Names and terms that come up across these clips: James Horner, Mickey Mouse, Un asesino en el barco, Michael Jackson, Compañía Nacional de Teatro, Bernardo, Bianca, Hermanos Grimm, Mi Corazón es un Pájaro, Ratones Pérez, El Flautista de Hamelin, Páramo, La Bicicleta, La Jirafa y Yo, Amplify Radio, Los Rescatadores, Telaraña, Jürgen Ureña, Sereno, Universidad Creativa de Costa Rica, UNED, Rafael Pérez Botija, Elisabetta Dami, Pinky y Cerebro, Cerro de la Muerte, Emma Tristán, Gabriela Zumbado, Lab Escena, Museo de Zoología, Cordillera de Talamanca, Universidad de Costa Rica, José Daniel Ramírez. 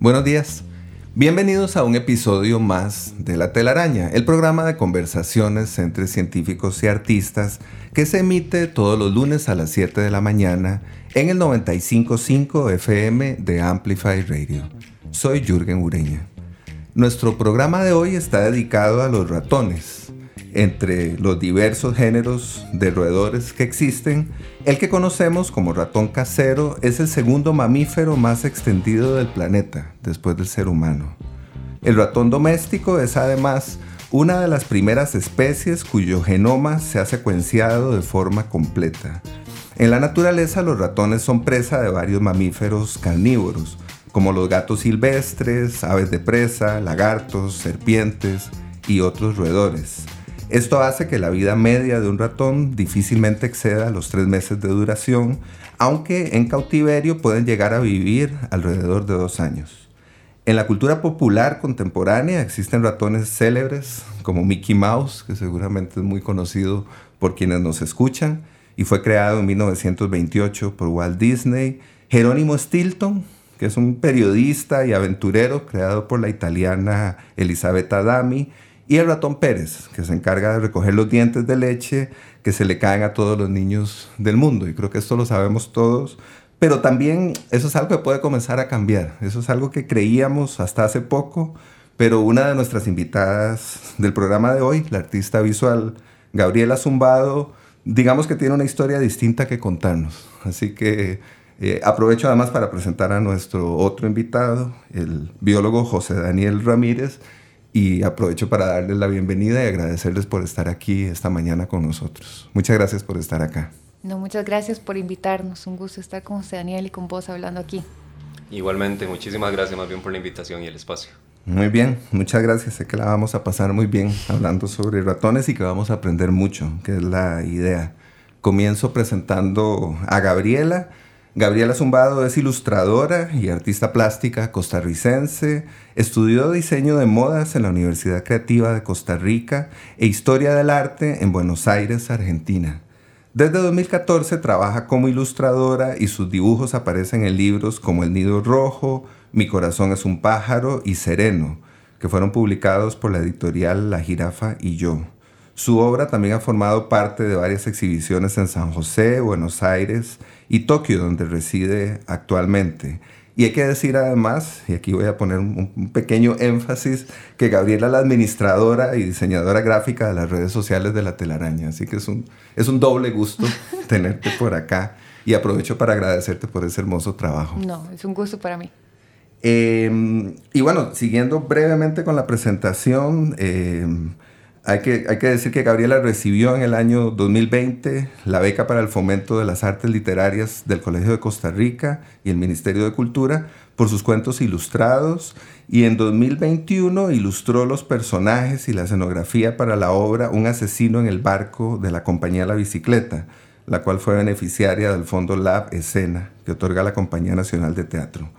Buenos días. Bienvenidos a un episodio más de La Telaraña, el programa de conversaciones entre científicos y artistas que se emite todos los lunes a las 7 de la mañana en el 95.5 FM de Amplify Radio. Soy Jürgen Ureña. Nuestro programa de hoy está dedicado a los ratones. Entre los diversos géneros de roedores que existen, el que conocemos como ratón casero es el segundo mamífero más extendido del planeta, después del ser humano. El ratón doméstico es además una de las primeras especies cuyo genoma se ha secuenciado de forma completa. En la naturaleza, los ratones son presa de varios mamíferos carnívoros, como los gatos silvestres, aves de presa, lagartos, serpientes y otros roedores. Esto hace que la vida media de un ratón difícilmente exceda los 3 meses de duración, aunque en cautiverio pueden llegar a vivir alrededor de 2 años. En la cultura popular contemporánea existen ratones célebres como Mickey Mouse, que seguramente es muy conocido por quienes nos escuchan, y fue creado en 1928 por Walt Disney. Jerónimo Stilton, que es un periodista y aventurero creado por la italiana Elisabetta Dami, y el ratón Pérez, que se encarga de recoger los dientes de leche que se le caen a todos los niños del mundo. Y creo que esto lo sabemos todos, pero también eso es algo que puede comenzar a cambiar. Eso es algo que creíamos hasta hace poco, pero una de nuestras invitadas del programa de hoy, la artista visual Gabriela Zumbado, digamos que tiene una historia distinta que contarnos. Así que aprovecho además para presentar a nuestro otro invitado, el biólogo José Daniel Ramírez, y aprovecho para darles la bienvenida y agradecerles por estar aquí esta mañana con nosotros. Muchas gracias por estar acá. No, muchas gracias por invitarnos. Un gusto estar con usted, Daniel, y con vos hablando aquí. Igualmente, muchísimas gracias más bien por la invitación y el espacio. Muy bien, muchas gracias. Sé que la vamos a pasar muy bien hablando sobre ratones y que vamos a aprender mucho, que es la idea. Comienzo presentando a Gabriela. Gabriela Zumbado es ilustradora y artista plástica costarricense, estudió diseño de modas en la Universidad Creativa de Costa Rica e historia del arte en Buenos Aires, Argentina. Desde 2014 trabaja como ilustradora y sus dibujos aparecen en libros como El Nido Rojo, Mi Corazón es un Pájaro y Sereno, que fueron publicados por la editorial La Jirafa y Yo. Su obra también ha formado parte de varias exhibiciones en San José, Buenos Aires y Tokio, donde reside actualmente. Y hay que decir además, y aquí voy a poner un pequeño énfasis, que Gabriela es la administradora y diseñadora gráfica de las redes sociales de La Telaraña. Así que es un doble gusto tenerte por acá y aprovecho para agradecerte por ese hermoso trabajo. No, es un gusto para mí. Y bueno, siguiendo brevemente con la presentación, Hay que decir que Gabriela recibió en el año 2020 la beca para el fomento de las artes literarias del Colegio de Costa Rica y el Ministerio de Cultura por sus cuentos ilustrados, y en 2021 ilustró los personajes y la escenografía para la obra Un asesino en el barco de la compañía La Bicicleta, la cual fue beneficiaria del fondo Lab Escena que otorga la Compañía Nacional de Teatro.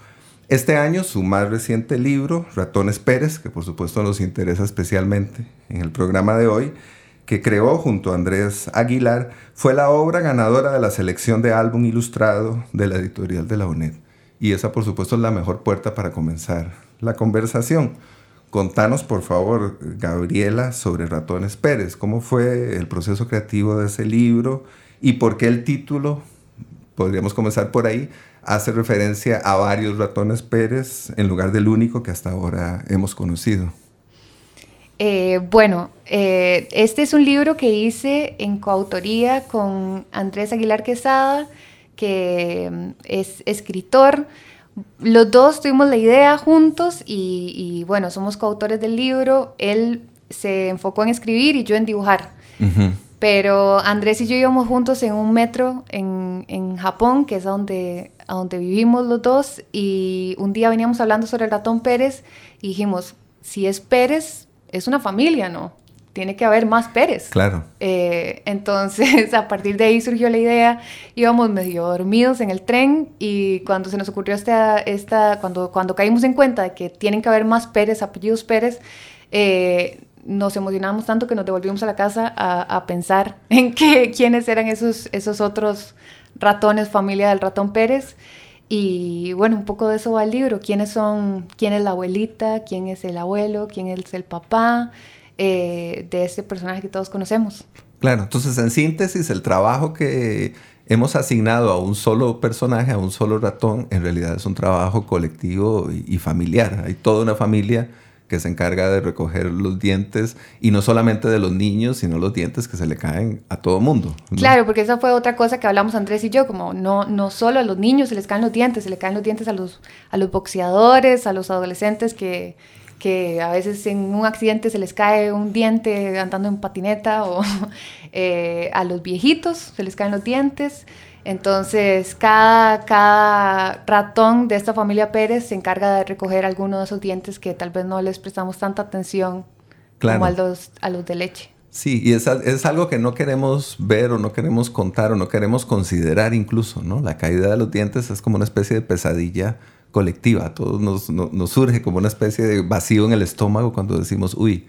Este año, su más reciente libro, Ratones Pérez, que por supuesto nos interesa especialmente en el programa de hoy, que creó junto a Andrés Aguilar, fue la obra ganadora de la selección de álbum ilustrado de la editorial de la UNED. Y esa, por supuesto, es la mejor puerta para comenzar la conversación. Contanos, por favor, Gabriela, sobre Ratones Pérez. ¿Cómo fue el proceso creativo de ese libro? ¿Y por qué el título? Podríamos comenzar por ahí. Hace referencia a varios ratones Pérez en lugar del único que hasta ahora hemos conocido. Este es un libro que hice en coautoría con Andrés Aguilar Quesada, que es escritor. Los dos tuvimos la idea juntos y bueno, somos coautores del libro. Él se enfocó en escribir y yo en dibujar. Uh-huh. Pero Andrés y yo íbamos juntos en un metro en Japón, que es donde a donde vivimos los dos, y un día veníamos hablando sobre el ratón Pérez y dijimos, si es Pérez, es una familia, ¿no? Tiene que haber más Pérez. Claro. Entonces, a partir de ahí surgió la idea. Íbamos medio dormidos en el tren y cuando se nos ocurrió cuando caímos en cuenta de que tienen que haber más Pérez, apellidos Pérez, nos emocionamos tanto que nos devolvimos a la casa a pensar en quiénes eran esos otros ratones, familia del ratón Pérez. Y bueno, un poco de eso va el libro. ¿Quién es la abuelita? ¿Quién es el abuelo? ¿Quién es el papá? De este personaje que todos conocemos. Claro, entonces en síntesis, el trabajo que hemos asignado a un solo personaje, a un solo ratón, en realidad es un trabajo colectivo y familiar. Hay toda una familia que se encarga de recoger los dientes, y no solamente de los niños, sino los dientes que se le caen a todo mundo, ¿no? Claro, porque esa fue otra cosa que hablamos Andrés y yo, como no solo a los niños se les caen los dientes, se les caen los dientes a los boxeadores, a los adolescentes que a veces en un accidente se les cae un diente andando en patineta, o a los viejitos se les caen los dientes. Entonces cada ratón de esta familia Pérez se encarga de recoger alguno de esos dientes que tal vez no les prestamos tanta atención. Claro. Como a los de leche. Sí, y es algo que no queremos ver, o no queremos contar, o no queremos considerar incluso, ¿no? La caída de los dientes es como una especie de pesadilla colectiva. A todos nos surge como una especie de vacío en el estómago cuando decimos, uy,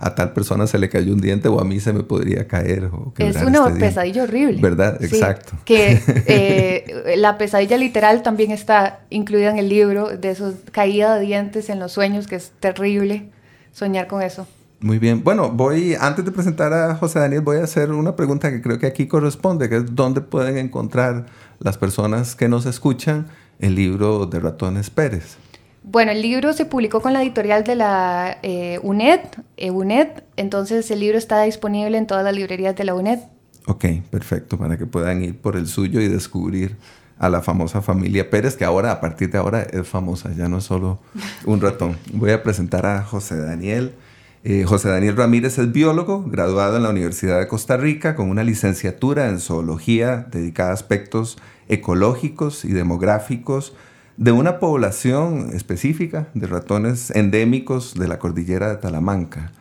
a tal persona se le cayó un diente, o a mí se me podría caer. O es una pesadilla horrible. ¿Verdad? Sí, exacto. Que la pesadilla literal también está incluida en el libro, de esos caída de dientes en los sueños, que es terrible soñar con eso. Muy bien. Bueno, antes de presentar a José Daniel, voy a hacer una pregunta que creo que aquí corresponde, que es dónde pueden encontrar las personas que nos escuchan el libro de Ratones Pérez. Bueno, el libro se publicó con la editorial de la UNED, entonces el libro está disponible en todas las librerías de la UNED. Ok, perfecto, para que puedan ir por el suyo y descubrir a la famosa familia Pérez, que ahora, a partir de ahora, es famosa, ya no es solo un ratón. Voy a presentar a José Daniel. José Daniel Ramírez es biólogo, graduado en la Universidad de Costa Rica con una licenciatura en zoología dedicada a aspectos ecológicos y demográficos de una población específica de ratones endémicos de la Cordillera de Talamanca.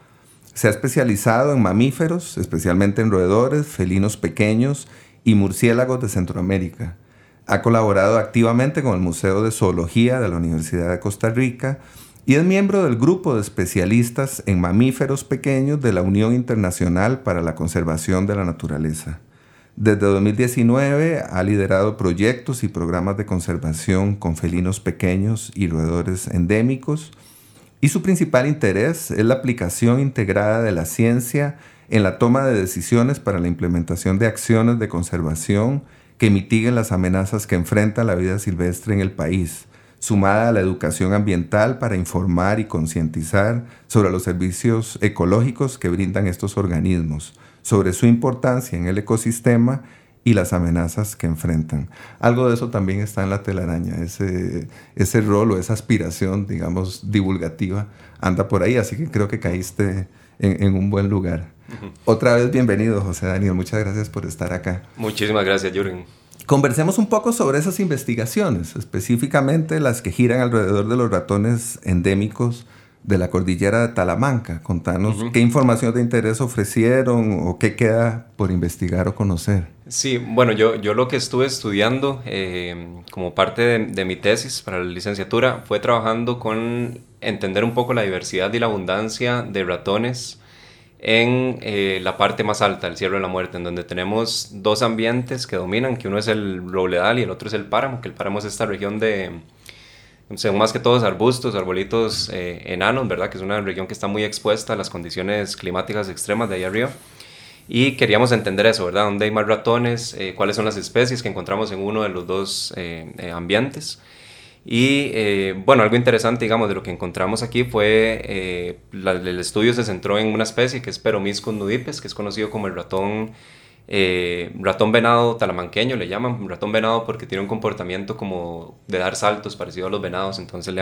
Se ha especializado en mamíferos, especialmente en roedores, felinos pequeños y murciélagos de Centroamérica. Ha colaborado activamente con el Museo de Zoología de la Universidad de Costa Rica y es miembro del Grupo de Especialistas en Mamíferos Pequeños de la Unión Internacional para la Conservación de la Naturaleza. Desde 2019 ha liderado proyectos y programas de conservación con felinos pequeños y roedores endémicos, y su principal interés es la aplicación integrada de la ciencia en la toma de decisiones para la implementación de acciones de conservación que mitiguen las amenazas que enfrenta la vida silvestre en el país, sumada a la educación ambiental para informar y concientizar sobre los servicios ecológicos que brindan estos organismos, sobre su importancia en el ecosistema y las amenazas que enfrentan. Algo de eso también está en la telaraña, ese rol o esa aspiración, digamos, divulgativa, anda por ahí, así que creo que caíste en un buen lugar. Uh-huh. Otra vez bienvenido, José Daniel, muchas gracias por estar acá. Muchísimas gracias, Jürgen. Conversemos un poco sobre esas investigaciones, específicamente las que giran alrededor de los ratones endémicos de la Cordillera de Talamanca. Contanos, uh-huh, qué información de interés ofrecieron o qué queda por investigar o conocer. Sí, bueno, yo lo que estuve estudiando como parte de mi tesis para la licenciatura fue trabajando con entender un poco la diversidad y la abundancia de ratones en la parte más alta, el Cerro de la Muerte, en donde tenemos dos ambientes que dominan, que uno es el robledal y el otro es el páramo, que el páramo es esta región de... Según más que todos arbustos, arbolitos enanos, ¿verdad? Que es una región que está muy expuesta a las condiciones climáticas extremas de ahí arriba. Y queríamos entender eso, ¿verdad? ¿Dónde hay más ratones? ¿Cuáles son las especies que encontramos en uno de los dos ambientes? Y bueno, algo interesante, digamos, de lo que encontramos aquí fue... el estudio se centró en una especie que es Peromyscus nudipes, que es conocido como el ratón venado talamanqueño, le llaman ratón venado porque tiene un comportamiento como de dar saltos parecido a los venados, entonces le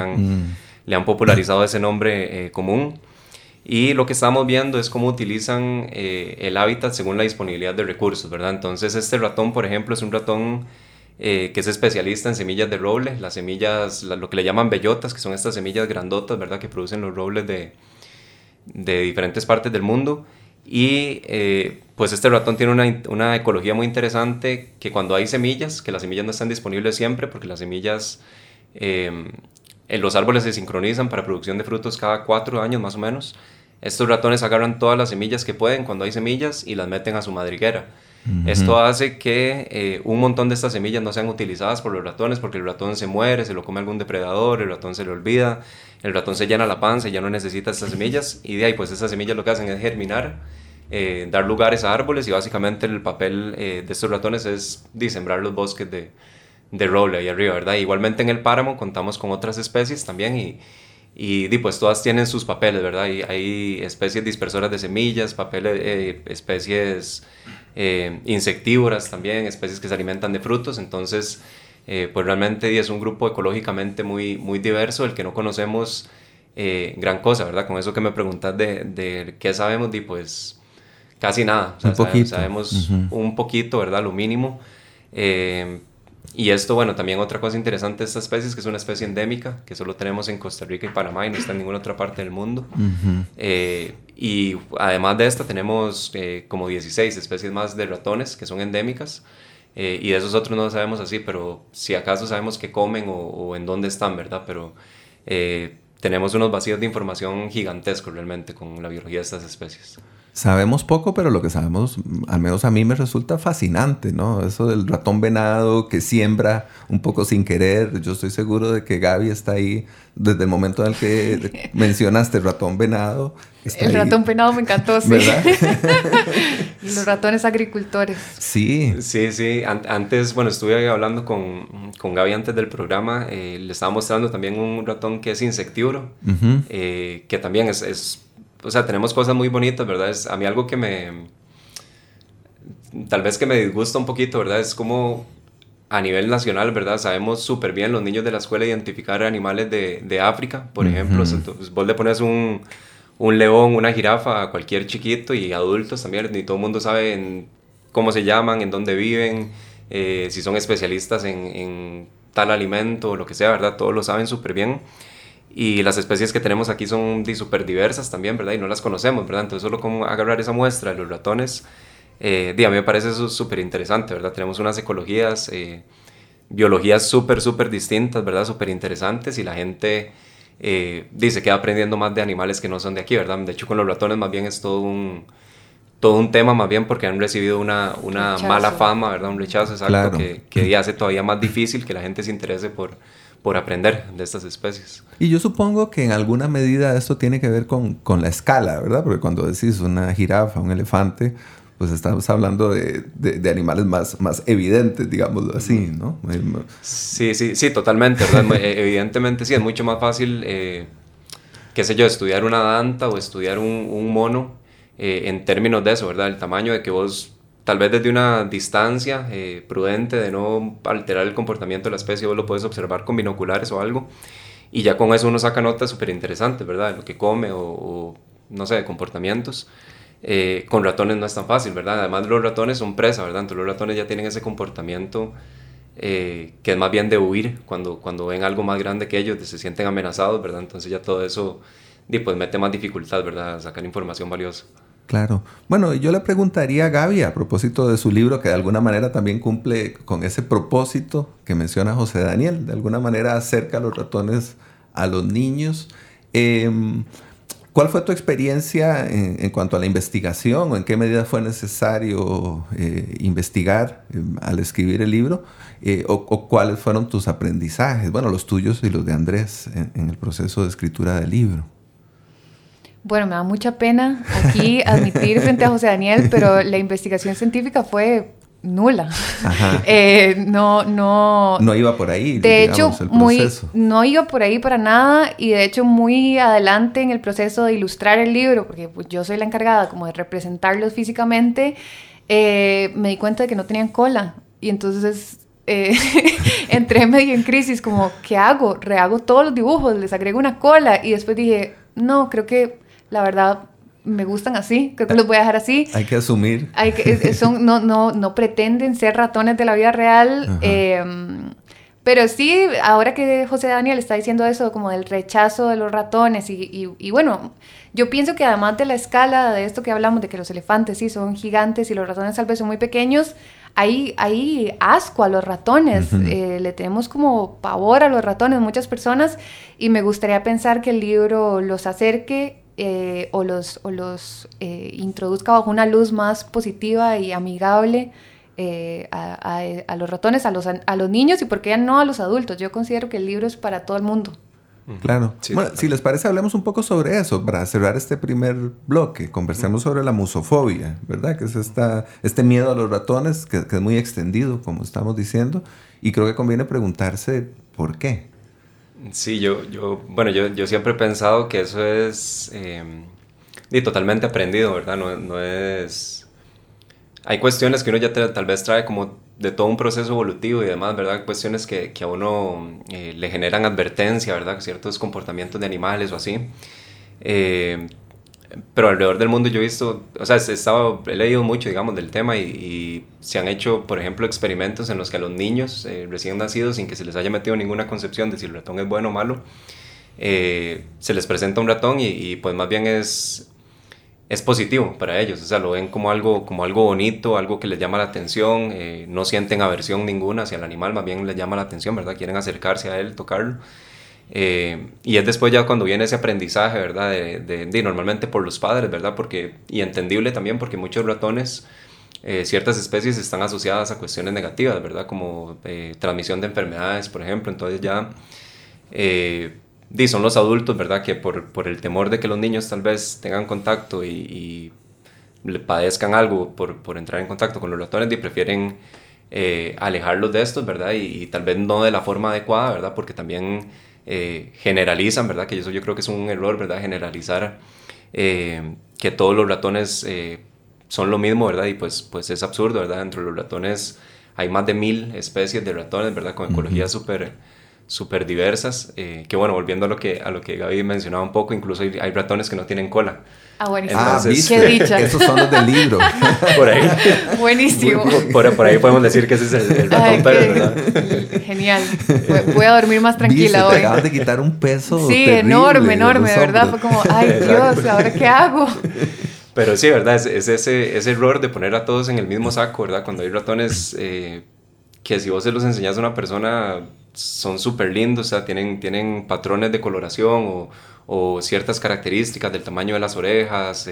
han popularizado ese nombre común. Y lo que estamos viendo es cómo utilizan el hábitat según la disponibilidad de recursos, ¿verdad? Entonces este ratón, por ejemplo, es un ratón que es especialista en semillas de roble, las semillas, lo que le llaman bellotas, que son estas semillas grandotas, ¿verdad?, que producen los robles de diferentes partes del mundo. Y pues este ratón tiene una ecología muy interesante, que cuando hay semillas, que las semillas no están disponibles siempre, porque las semillas, los árboles se sincronizan para producción de frutos cada 4 años más o menos. Estos ratones agarran todas las semillas que pueden cuando hay semillas y las meten a su madriguera. Uh-huh. Esto hace que un montón de estas semillas no sean utilizadas por los ratones, porque el ratón se muere, se lo come algún depredador, el ratón se le olvida, el ratón se llena la panza y ya no necesita estas semillas, y de ahí pues estas semillas lo que hacen es germinar, dar lugares a árboles, y básicamente el papel de estos ratones es sembrar los bosques de roble ahí arriba, ¿verdad? Igualmente en el páramo contamos con otras especies también, y pues todas tienen sus papeles, ¿verdad? Y hay especies dispersoras de semillas, papeles, especies insectívoras también, especies que se alimentan de frutos. Entonces, pues realmente es un grupo ecológicamente muy, muy diverso, el que no conocemos gran cosa, ¿verdad? Con eso que me preguntas de qué sabemos, pues casi nada. O sea, sabemos un poquito, ¿verdad? Lo mínimo. Y esto, bueno, también otra cosa interesante de esta especie es que es una especie endémica, que solo tenemos en Costa Rica y Panamá y no está en ninguna otra parte del mundo. Uh-huh. Y además de esta tenemos como 16 especies más de ratones que son endémicas, y de esos otros no sabemos así, pero si acaso sabemos qué comen o en dónde están, ¿verdad? Pero tenemos unos vacíos de información gigantescos realmente con la biología de estas especies. Sabemos poco, pero lo que sabemos, al menos a mí, me resulta fascinante, ¿no? Eso del ratón venado que siembra un poco sin querer. Yo estoy seguro de que Gaby está ahí desde el momento en el que mencionaste ratón venado. El ratón venado me encantó, sí. ¿Verdad? Los ratones agricultores. Sí. Sí, sí. Antes, bueno, estuve hablando con Gaby antes del programa. Le estaba mostrando también un ratón que es insectívoro, uh-huh. Que también es o sea, tenemos cosas muy bonitas, ¿verdad? Es a mí algo que tal vez que me disgusta un poquito, ¿verdad? Es como a nivel nacional, ¿verdad? Sabemos súper bien los niños de la escuela identificar animales de África, por ejemplo. O sea, vos le pones un león, una jirafa a cualquier chiquito, y adultos también, y todo el mundo sabe cómo se llaman, en dónde viven, si son especialistas en tal alimento o lo que sea, ¿verdad? Todos lo saben súper bien. Y las especies que tenemos aquí son súper diversas también, ¿verdad? Y no las conocemos, ¿verdad? Entonces, solo como agarrar esa muestra de los ratones, a mí me parece eso súper interesante, ¿verdad? Tenemos unas ecologías, biologías súper distintas, ¿verdad? Súper interesantes, y la gente se queda aprendiendo más de animales que no son de aquí, ¿verdad? De hecho, con los ratones más bien es todo un tema, más bien porque han recibido una mala fama, ¿verdad? Un rechazo, es algo claro. que hace todavía más difícil que la gente se interese por aprender de estas especies. Y yo supongo que en alguna medida esto tiene que ver con la escala, ¿verdad? Porque cuando decís una jirafa, un elefante, pues estamos hablando de animales más evidentes, digámoslo así, ¿no? Sí, totalmente, ¿verdad? Evidentemente sí, es mucho más fácil, estudiar una danta o estudiar un mono en términos de eso, ¿verdad? El tamaño, de que vos tal vez desde una distancia prudente de no alterar el comportamiento de la especie, vos lo puedes observar con binoculares o algo, y ya con eso uno saca notas súper interesantes, ¿verdad? De lo que come o no sé, de comportamientos. Con ratones no es tan fácil, ¿verdad? Además, los ratones son presa, ¿verdad? Entonces los ratones ya tienen ese comportamiento que es más bien de huir cuando ven algo más grande que ellos, se sienten amenazados, ¿verdad? Entonces ya todo eso pues mete más dificultad, ¿verdad? Sacar información valiosa. Claro. Bueno, yo le preguntaría a Gaby, a propósito de su libro, que de alguna manera también cumple con ese propósito que menciona José Daniel, de alguna manera acerca a los ratones a los niños. ¿Cuál fue tu experiencia en cuanto a la investigación, o en qué medida fue necesario investigar al escribir el libro? ¿O cuáles fueron tus aprendizajes? Bueno, los tuyos y los de Andrés en el proceso de escritura del libro. Bueno, me da mucha pena aquí admitir frente a José Daniel, pero la investigación científica fue nula. Ajá. No iba por ahí, de digamos, hecho, el proceso. No iba por ahí para nada, y de hecho muy adelante en el proceso de ilustrar el libro, porque pues yo soy la encargada como de representarlos físicamente, me di cuenta de que no tenían cola, y entonces entré medio en crisis, como, ¿qué hago? Rehago todos los dibujos, les agrego una cola, y después dije, no, creo que la verdad, me gustan así, creo que los voy a dejar así. Hay que asumir. Son, no pretenden ser ratones de la vida real. Pero sí, ahora que José Daniel está diciendo eso, como del rechazo de los ratones, y bueno, yo pienso que además de la escala de esto que hablamos, de que los elefantes sí son gigantes y los ratones tal vez son muy pequeños, hay asco a los ratones, le tenemos como pavor a los ratones, muchas personas, y me gustaría pensar que el libro los acerque o los introduzca bajo una luz más positiva y amigable a los ratones, a los niños, y por qué no a los adultos. Yo considero que el libro es para todo el mundo. Claro. Sí, bueno, si les parece, hablemos un poco sobre eso para cerrar este primer bloque. Conversemos sobre la musofobia, ¿verdad? Que es este miedo a los ratones, que es muy extendido, como estamos diciendo, y creo que conviene preguntarse por qué. Sí, yo siempre he pensado que eso es totalmente aprendido, ¿verdad? No es... Hay cuestiones que uno ya tal vez trae como de todo un proceso evolutivo y demás, ¿verdad? Cuestiones que a uno le generan advertencia, ¿verdad? Ciertos comportamientos de animales o así. Pero alrededor del mundo yo he visto... O sea, he leído mucho, digamos, del tema y se han hecho, por ejemplo, experimentos en los que a los niños recién nacidos, sin que se les haya metido ninguna concepción de si el ratón es bueno o malo, se les presenta un ratón y pues más bien es positivo para ellos. O sea, lo ven como algo bonito, algo que les llama la atención, no sienten aversión ninguna hacia el animal, más bien les llama la atención, ¿verdad? Quieren acercarse a él, tocarlo. Y es después ya cuando viene ese aprendizaje, ¿verdad? De normalmente por los padres, ¿verdad? Y entendible también, porque muchos ratones, ciertas especies están asociadas a cuestiones negativas, ¿verdad? Como transmisión de enfermedades, por ejemplo. Entonces ya... son los adultos, ¿verdad? Que por el temor de que los niños tal vez tengan contacto y le padezcan algo por entrar en contacto con los ratones, y prefieren alejarlos de estos, ¿verdad? Y tal vez no de la forma adecuada, ¿verdad? Porque también generalizan, ¿verdad? Que eso yo creo que es un error, ¿verdad? Generalizar que todos los ratones son lo mismo, ¿verdad? Y pues es absurdo, ¿verdad? Entre los ratones hay más de 1,000 especies de ratones, ¿verdad? Con ecologías súper diversas, que bueno, volviendo a lo que Gaby mencionaba un poco, incluso hay ratones que no tienen cola. Ah, buenísimo. Entonces, qué dicha. Esos son los del libro. Por ahí. Buenísimo. Por ahí podemos decir que ese es el ratón Pérez, ¿verdad? Genial. Voy a dormir más tranquila hoy. Te acabas de quitar un peso terrible, enorme, de verdad. Fue como, ay Dios, ¿ahora qué hago? Pero sí, ¿verdad? Es ese error de poner a todos en el mismo saco, ¿verdad? Cuando hay ratones que si vos se los enseñás a una persona... son súper lindos, o sea, tienen patrones de coloración o ciertas características del tamaño de las orejas,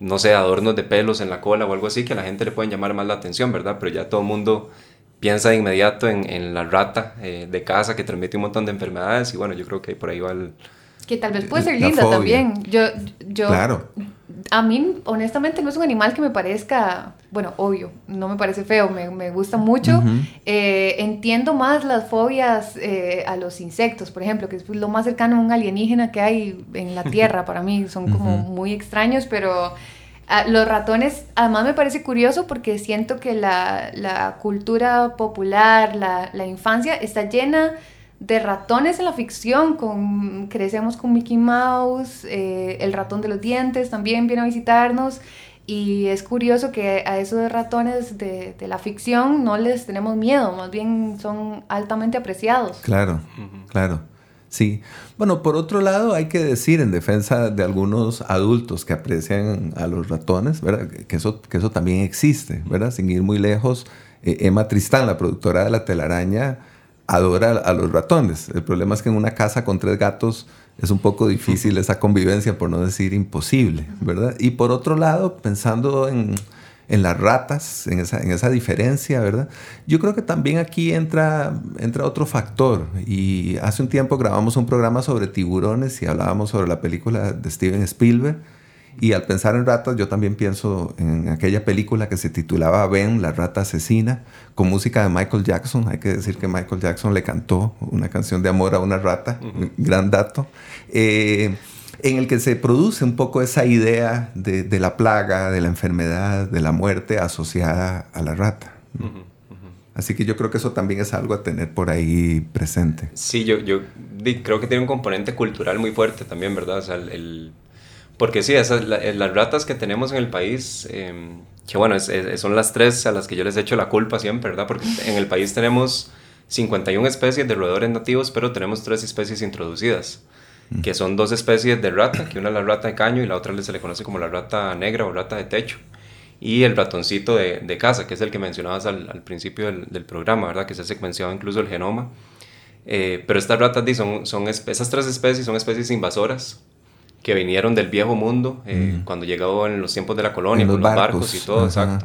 no sé, adornos de pelos en la cola o algo así, que a la gente le pueden llamar más la atención, ¿verdad? Pero ya todo el mundo piensa de inmediato en la rata de casa, que transmite un montón de enfermedades, y bueno, yo creo que por ahí va el... Que tal vez puede ser linda también. Yo claro. A mí, honestamente, no es un animal que me parezca... Bueno, obvio, no me parece feo, me gusta mucho. Entiendo más las fobias a los insectos, por ejemplo, que es lo más cercano a un alienígena que hay en la Tierra para mí. Son como muy extraños, pero... los ratones, además, me parece curioso porque siento que la cultura popular, la infancia, está llena... de ratones en la ficción, crecemos con Mickey Mouse, el ratón de los dientes también viene a visitarnos, y es curioso que a esos ratones de la ficción no les tenemos miedo, más bien son altamente apreciados. Claro, sí. Bueno, por otro lado, hay que decir en defensa de algunos adultos que aprecian a los ratones, ¿verdad? Que eso también existe, ¿verdad? Sin ir muy lejos, Emma Tristán, la productora de La Telaraña, adora a los ratones. El problema es que en una casa con 3 gatos es un poco difícil esa convivencia, por no decir imposible, ¿verdad? Y por otro lado, pensando en las ratas, en esa diferencia, ¿verdad? Yo creo que también aquí entra otro factor. Y hace un tiempo grabamos un programa sobre tiburones y hablábamos sobre la película de Steven Spielberg. Y al pensar en ratas, yo también pienso en aquella película que se titulaba Ben, la rata asesina, con música de Michael Jackson. Hay que decir que Michael Jackson le cantó una canción de amor a una rata, gran dato, en el que se produce un poco esa idea de la plaga, de la enfermedad, de la muerte asociada a la rata. Así que yo creo que eso también es algo a tener por ahí presente. Sí, yo creo que tiene un componente cultural muy fuerte también, ¿verdad? O sea, el Porque sí, esas, las ratas que tenemos en el país, que bueno, son las tres a las que yo les echo la culpa siempre, ¿verdad? Porque en el país tenemos 51 especies de roedores nativos, pero tenemos 3 especies introducidas, que son 2 especies de rata, que una es la rata de caño y la otra se le conoce como la rata negra o rata de techo, y el ratoncito de casa, que es el que mencionabas al principio del programa, ¿verdad? Que se ha secuenciado incluso el genoma. Pero estas ratas, esas 3 especies son especies invasoras que vinieron del viejo mundo, cuando llegó en los tiempos de la colonia, con los barcos y todo. Ajá.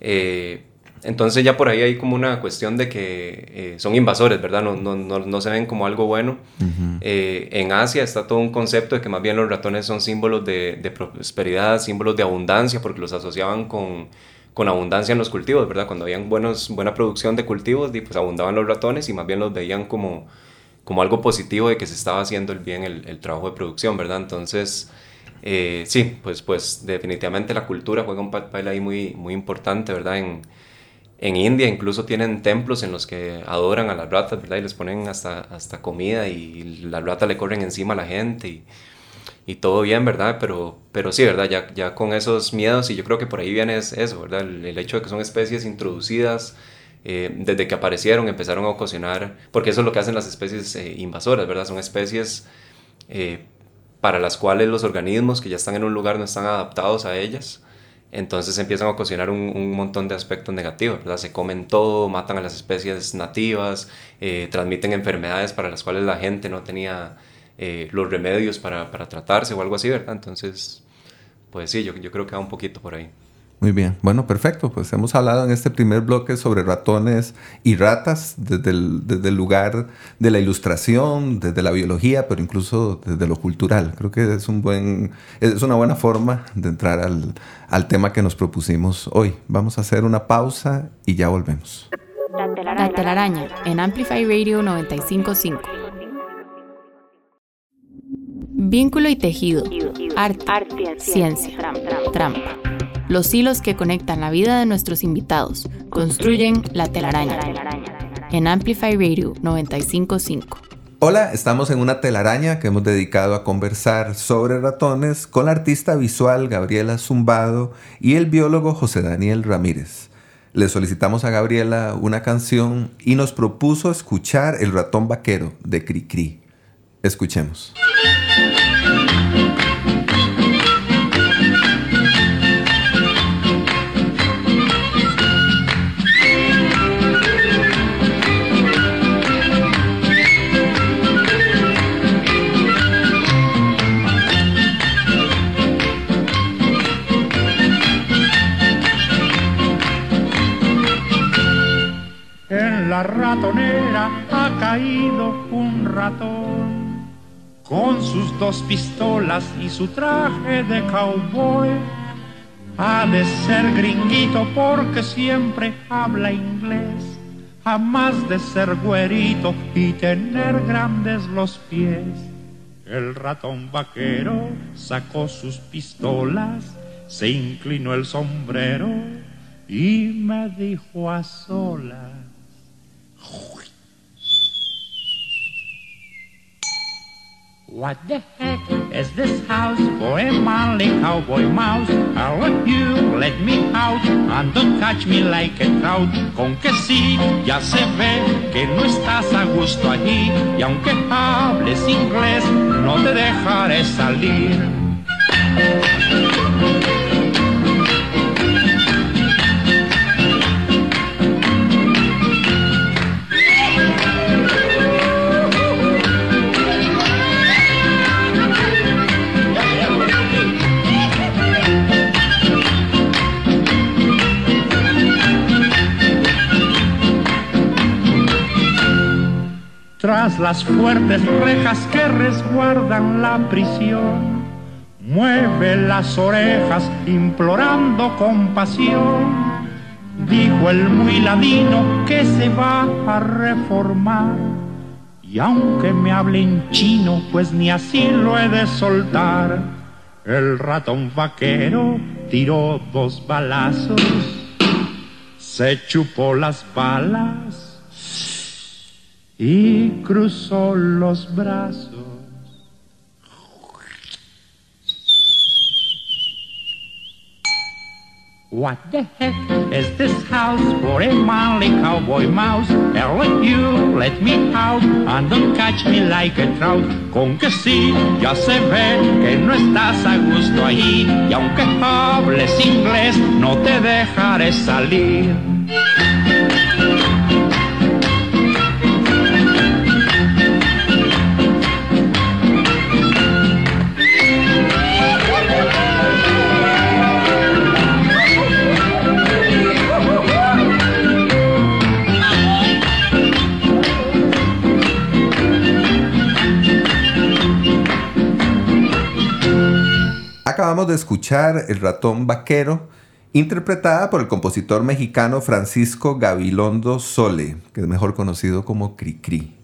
Exacto. Entonces ya por ahí hay como una cuestión de que son invasores, ¿verdad? No se ven como algo bueno. Uh-huh. En Asia está todo un concepto de que más bien los ratones son símbolos de prosperidad, símbolos de abundancia, porque los asociaban con abundancia en los cultivos, ¿verdad? Cuando había buena producción de cultivos, pues abundaban los ratones y más bien los veían como algo positivo de que se estaba haciendo el bien, el trabajo de producción, ¿verdad? Entonces, sí, pues definitivamente la cultura juega un papel ahí muy, muy importante, ¿verdad? En India incluso tienen templos en los que adoran a las ratas, ¿verdad? Y les ponen hasta comida y las ratas le corren encima a la gente y todo bien, ¿verdad? Pero sí, ¿verdad? Ya con esos miedos, y yo creo que por ahí viene eso, ¿verdad? El hecho de que son especies introducidas, desde que aparecieron empezaron a ocasionar, porque eso es lo que hacen las especies invasoras, ¿verdad? Son especies para las cuales los organismos que ya están en un lugar no están adaptados a ellas. Entonces empiezan a ocasionar un montón de aspectos negativos, ¿verdad? Se comen todo, matan a las especies nativas, transmiten enfermedades para las cuales la gente no tenía los remedios para tratarse o algo así, ¿verdad? Entonces, pues sí, yo creo que va un poquito por ahí. Muy bien. Bueno, perfecto. Pues hemos hablado en este primer bloque sobre ratones y ratas desde el lugar de la ilustración, desde la biología, pero incluso desde lo cultural. Creo que es una buena forma de entrar al tema que nos propusimos hoy. Vamos a hacer una pausa y ya volvemos. La Telaraña en Amplify Radio 95.5. Vínculo y tejido, arte, ciencia, trampa. Los hilos que conectan la vida de nuestros invitados construyen La Telaraña en Amplify Radio 95.5. Hola, estamos en Una Telaraña que hemos dedicado a conversar sobre ratones con la artista visual Gabriela Zumbado y el biólogo José Daniel Ramírez. Le solicitamos a Gabriela una canción y nos propuso escuchar El ratón vaquero de Cricri. Escuchemos. La ratonera ha caído un ratón con sus 2 pistolas y su traje de cowboy. Ha de ser gringuito porque siempre habla inglés, jamás de ser güerito y tener grandes los pies. El ratón vaquero sacó sus pistolas, se inclinó el sombrero y me dijo a solas: "What the heck is this house for a manly cowboy mouse? I want you, let me out, and don't catch me like a trout." Con que sí, ya se ve que no estás a gusto allí, y aunque hables inglés, no te dejaré salir. Tras las fuertes rejas que resguardan la prisión, mueve las orejas implorando compasión. Dijo el muy ladino que se va a reformar, y aunque me hable en chino, pues ni así lo he de soltar. El ratón vaquero tiró 2 balazos, se chupó las balas y cruzó los brazos. What the heck is this house for a manly cowboy mouse? Hell, you let me out and don't catch me like a trout. Con que sí, ya se ve que no estás a gusto allí, y aunque hables inglés, no te dejaré salir. Acabamos de escuchar El ratón vaquero, interpretada por el compositor mexicano Francisco Gabilondo Sole, que es mejor conocido como Cricri.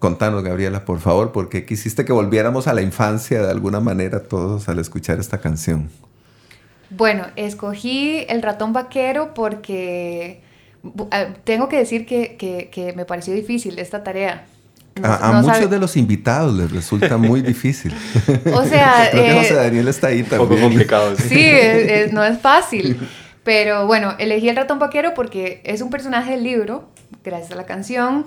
Contanos, Gabriela, por favor, por qué quisiste que volviéramos a la infancia de alguna manera todos al escuchar esta canción. Bueno, escogí El ratón vaquero porque tengo que decir que me pareció difícil esta tarea. No, a muchos de los invitados les resulta muy difícil. O sea, creo que José Daniel está ahí también. Un poco complicado. Sí, no es fácil. Pero bueno, elegí el ratón vaquero porque es un personaje del libro, gracias a la canción,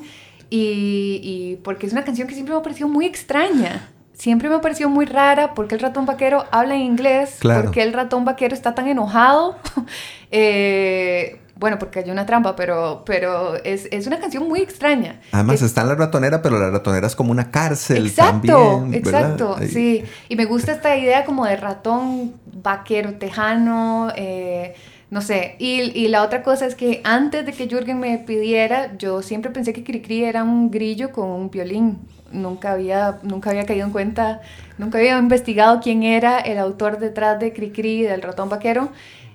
y porque es una canción que siempre me pareció muy extraña. Siempre me pareció muy rara. ¿Por qué el ratón vaquero habla en inglés? Claro. ¿Por qué el ratón vaquero está tan enojado? Bueno, porque hay una trampa, pero es una canción muy extraña. Además está en La Ratonera, pero La Ratonera es como una cárcel. Exacto, también, exacto, sí. Y me gusta esta idea como de ratón vaquero tejano, no sé. Y la otra cosa es que antes de que Jürgen me pidiera, yo siempre pensé que Cricri era un grillo con un violín. Nunca había caído en cuenta, nunca había investigado quién era el autor detrás de Cricri, del ratón vaquero.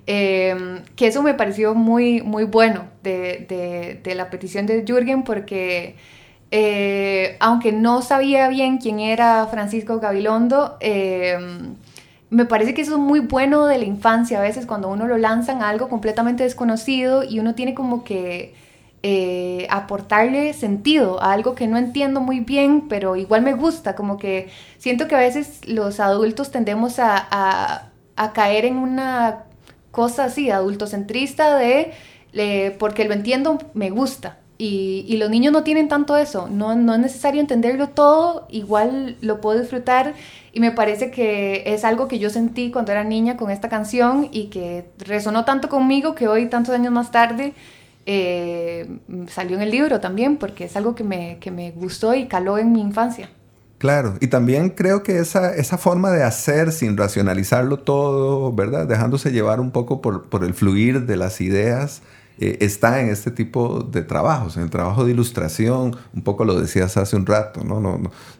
Que eso me pareció muy, muy bueno de la petición de Jürgen, porque aunque no sabía bien quién era Francisco Gabilondo, me parece que eso es muy bueno de la infancia. A veces cuando uno lo lanzan a algo completamente desconocido y uno tiene como que aportarle sentido a algo que no entiendo muy bien, pero igual me gusta. Como que siento que a veces los adultos tendemos a caer en una cosa así, adultocentrista de porque lo entiendo, me gusta. Y los niños no tienen tanto eso. No es necesario entenderlo todo, igual lo puedo disfrutar. Y me parece que es algo que yo sentí cuando era niña con esta canción y que resonó tanto conmigo que hoy, tantos años más tarde, salió en el libro también, porque es algo que me gustó y caló en mi infancia. Claro, y también creo que esa forma de hacer sin racionalizarlo todo, ¿verdad? Dejándose llevar un poco por el fluir de las ideas, está en este tipo de trabajos, en el trabajo de ilustración. Un poco lo decías hace un rato, ¿no?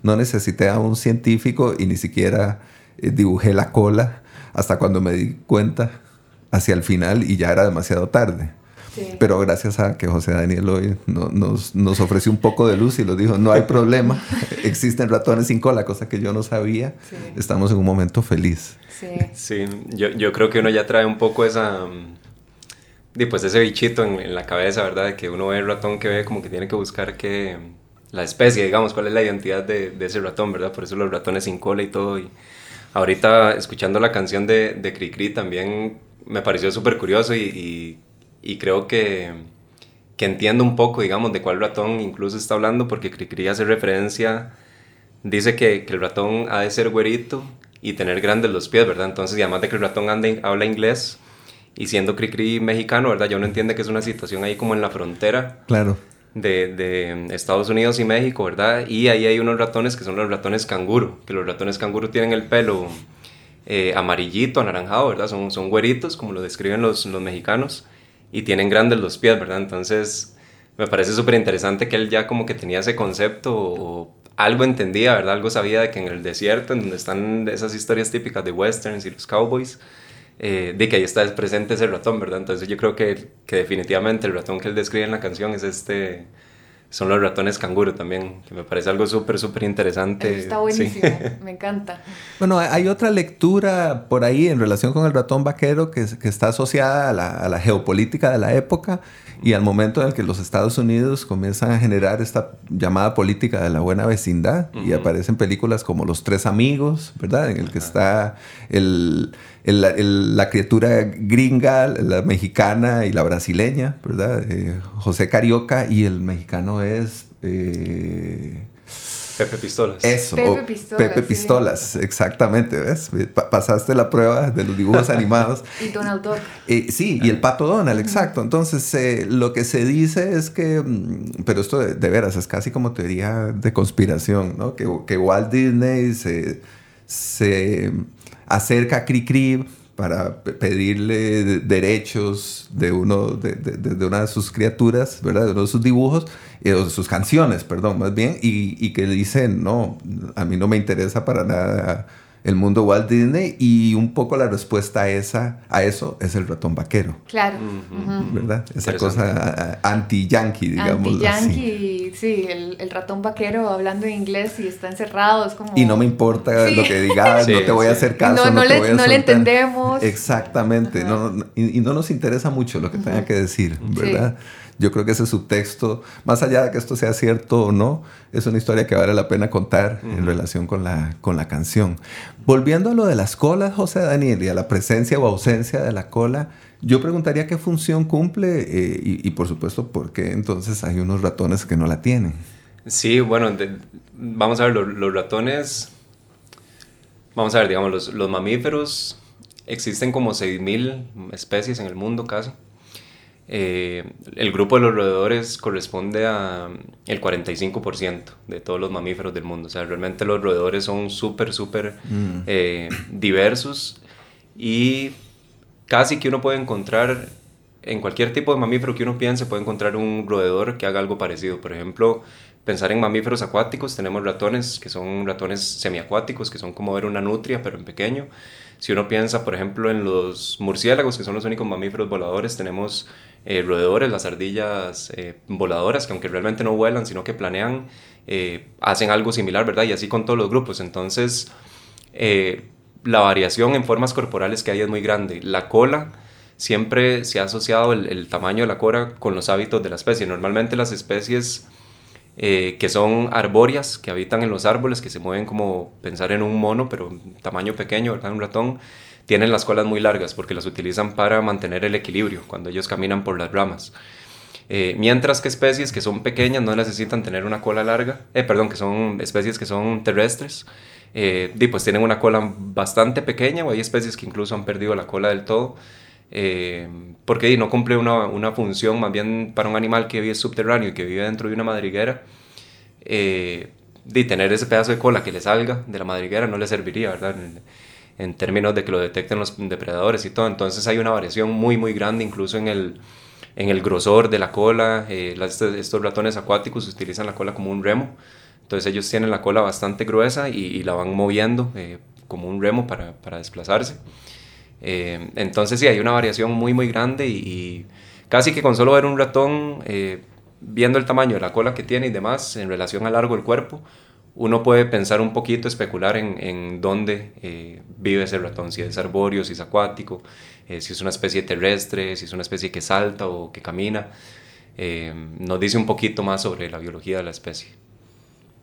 No necesité a un científico y ni siquiera dibujé la cola hasta cuando me di cuenta hacia el final y ya era demasiado tarde. Sí. Pero gracias a que José Daniel hoy nos ofreció un poco de luz y nos dijo, no hay problema, existen ratones sin cola, cosa que yo no sabía. Sí. Estamos en un momento feliz. Sí, yo creo que uno ya trae un poco ese bichito en la cabeza, ¿verdad? De que uno ve el ratón que ve, como que tiene que buscar la especie, digamos, cuál es la identidad de ese ratón, ¿verdad? Por eso los ratones sin cola y todo. Y ahorita, escuchando la canción de Cricri, también me pareció súper curioso y creo que entiendo un poco, digamos, de cuál ratón incluso está hablando, porque Cricri hace referencia, dice que el ratón ha de ser güerito y tener grandes los pies, ¿verdad? Entonces, y además de que el ratón habla inglés, y siendo Cricri mexicano, ¿verdad? Ya uno entiende que es una situación ahí como en la frontera. Claro. De Estados Unidos y México, ¿verdad? Y ahí hay unos ratones que son los ratones canguro, que los ratones canguro tienen el pelo amarillito, anaranjado, ¿verdad? Son güeritos, como lo describen los mexicanos. Y tienen grandes los pies, ¿verdad? Entonces, me parece súper interesante que él ya como que tenía ese concepto o algo entendía, ¿verdad? Algo sabía de que en el desierto, en donde están esas historias típicas de westerns y los cowboys, de que ahí está presente ese ratón, ¿verdad? Entonces, yo creo que definitivamente el ratón que él describe en la canción es este son los ratones canguro también, que me parece algo súper, súper interesante. Está buenísimo, sí. Me encanta. Bueno, hay otra lectura por ahí en relación con el ratón vaquero que está asociada a la geopolítica de la época y al momento en el que los Estados Unidos comienzan a generar esta llamada política de la buena vecindad, uh-huh, y aparecen películas como Los Tres Amigos, ¿verdad? En el que está la criatura gringa, la mexicana y la brasileña, ¿verdad? José Carioca y el mexicano es... Pepe Pistolas. Eso, Pepe Pistolas, sí, exactamente, ¿ves? Pasaste la prueba de los dibujos animados. Y Donald Duck. Sí, y el pato Donald, exacto. Entonces, lo que se dice es que, pero esto de veras es casi como teoría de conspiración, ¿no? Que Walt Disney se acerca a Cricri para pedirle derechos de una de sus criaturas, ¿verdad? De uno de sus dibujos, o de sus canciones, perdón, más bien, y que dicen, no, a mí no me interesa para nada el mundo Walt Disney, y un poco la respuesta a eso es el ratón vaquero. Claro. Uh-huh. ¿Verdad? Esa cosa anti-yankee, digamos. Anti-yankee, sí, el ratón vaquero hablando en inglés y está encerrado, es como... Y no me importa, sí, lo que digas, sí, no te voy a hacer caso, no le entendemos. Exactamente, uh-huh, y no nos interesa mucho lo que tenga, uh-huh, que decir, ¿verdad? Sí. Yo creo que ese subtexto, más allá de que esto sea cierto o no, es una historia que vale la pena contar, uh-huh, en relación con la canción. Volviendo a lo de las colas, José Daniel, y a la presencia o ausencia de la cola, yo preguntaría qué función cumple, y por supuesto, por qué entonces hay unos ratones que no la tienen. Sí, bueno, vamos a ver, los ratones, vamos a ver, digamos, los mamíferos, existen como 6.000 especies en el mundo casi. El grupo de los roedores corresponde a el 45% de todos los mamíferos del mundo. O sea, realmente los roedores son súper, súper diversos, y casi que uno puede encontrar, en cualquier tipo de mamífero que uno piense, puede encontrar un roedor que haga algo parecido. Por ejemplo, pensar en mamíferos acuáticos, tenemos ratones, que son ratones semiacuáticos, que son como ver una nutria, pero en pequeño. Si uno piensa, por ejemplo, en los murciélagos, que son los únicos mamíferos voladores, tenemos roedores, las ardillas voladoras, que aunque realmente no vuelan, sino que planean, hacen algo similar, ¿verdad? Y así con todos los grupos. Entonces, la variación en formas corporales que hay es muy grande. La cola, siempre se ha asociado el tamaño de la cola con los hábitos de la especie. Normalmente las especies que son arbóreas, que habitan en los árboles, que se mueven como pensar en un mono, pero tamaño pequeño, ¿verdad? Un ratón, tienen las colas muy largas porque las utilizan para mantener el equilibrio cuando ellos caminan por las ramas. Mientras que especies que son pequeñas no necesitan tener una cola larga, que son especies que son terrestres, y pues tienen una cola bastante pequeña, o hay especies que incluso han perdido la cola del todo. Porque no cumple una función, más bien para un animal que vive subterráneo y que vive dentro de una madriguera, de tener ese pedazo de cola que le salga de la madriguera no le serviría, ¿verdad? En términos de que lo detecten los depredadores y todo. Entonces hay una variación muy muy grande incluso en el grosor de la cola. Estos ratones acuáticos utilizan la cola como un remo, entonces ellos tienen la cola bastante gruesa y la van moviendo como un remo para desplazarse. Entonces sí, hay una variación muy muy grande, y casi que con solo ver un ratón, viendo el tamaño de la cola que tiene y demás en relación al largo del cuerpo, uno puede pensar un poquito, especular en dónde vive ese ratón, si es arbóreo, si es acuático, si es una especie terrestre, si es una especie que salta o que camina. Nos dice un poquito más sobre la biología de la especie.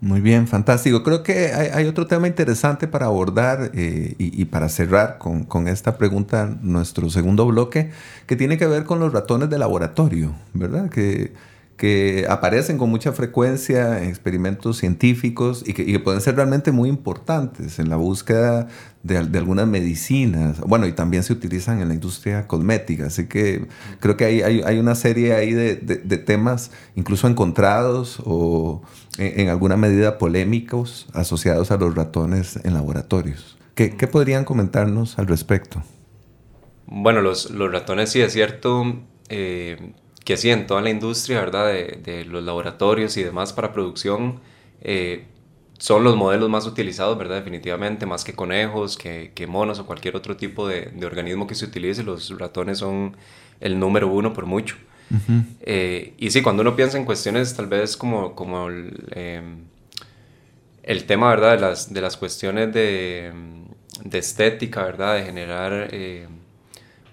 Muy bien, fantástico. Creo que hay otro tema interesante para abordar, y para cerrar con esta pregunta, nuestro segundo bloque, que tiene que ver con los ratones de laboratorio, ¿verdad? Que aparecen con mucha frecuencia en experimentos científicos y que pueden ser realmente muy importantes en la búsqueda de algunas medicinas. Bueno, y también se utilizan en la industria cosmética. Así que creo que hay una serie ahí de temas incluso encontrados o en alguna medida polémicos asociados a los ratones en laboratorios. ¿Qué podrían comentarnos al respecto? Bueno, los ratones, sí, es cierto, que sí, en toda la industria, ¿verdad? De los laboratorios y demás para producción, son los modelos más utilizados, ¿verdad? Definitivamente, más que conejos, que monos o cualquier otro tipo de organismo que se utilice, los ratones son el número uno por mucho. Uh-huh. Y sí, cuando uno piensa en cuestiones tal vez como el tema, ¿verdad? De las cuestiones de estética, ¿verdad? De generar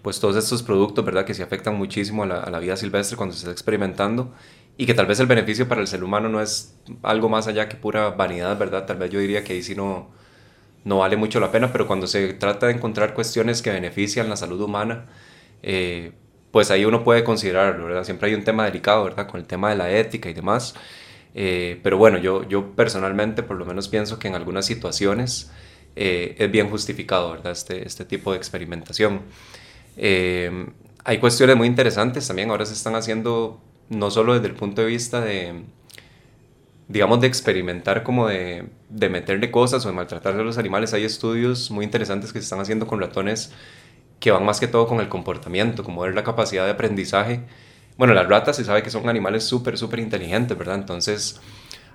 pues todos estos productos, ¿verdad? Que se afectan muchísimo a la vida silvestre cuando se está experimentando, y que tal vez el beneficio para el ser humano no es algo más allá que pura vanidad, ¿verdad? Tal vez yo diría que ahí sí no vale mucho la pena, pero cuando se trata de encontrar cuestiones que benefician la salud humana, pues ahí uno puede considerarlo, ¿verdad? Siempre hay un tema delicado, ¿verdad? Con el tema de la ética y demás. Pero bueno, yo personalmente por lo menos pienso que en algunas situaciones es bien justificado, ¿verdad? Este tipo de experimentación. Hay cuestiones muy interesantes también, ahora se están haciendo no solo desde el punto de vista de, digamos, de experimentar, como de meterle cosas o de maltratarle a los animales. Hay estudios muy interesantes que se están haciendo con ratones que van más que todo con el comportamiento, como ver la capacidad de aprendizaje. Bueno, las ratas se sabe que son animales súper, súper inteligentes, ¿verdad? Entonces,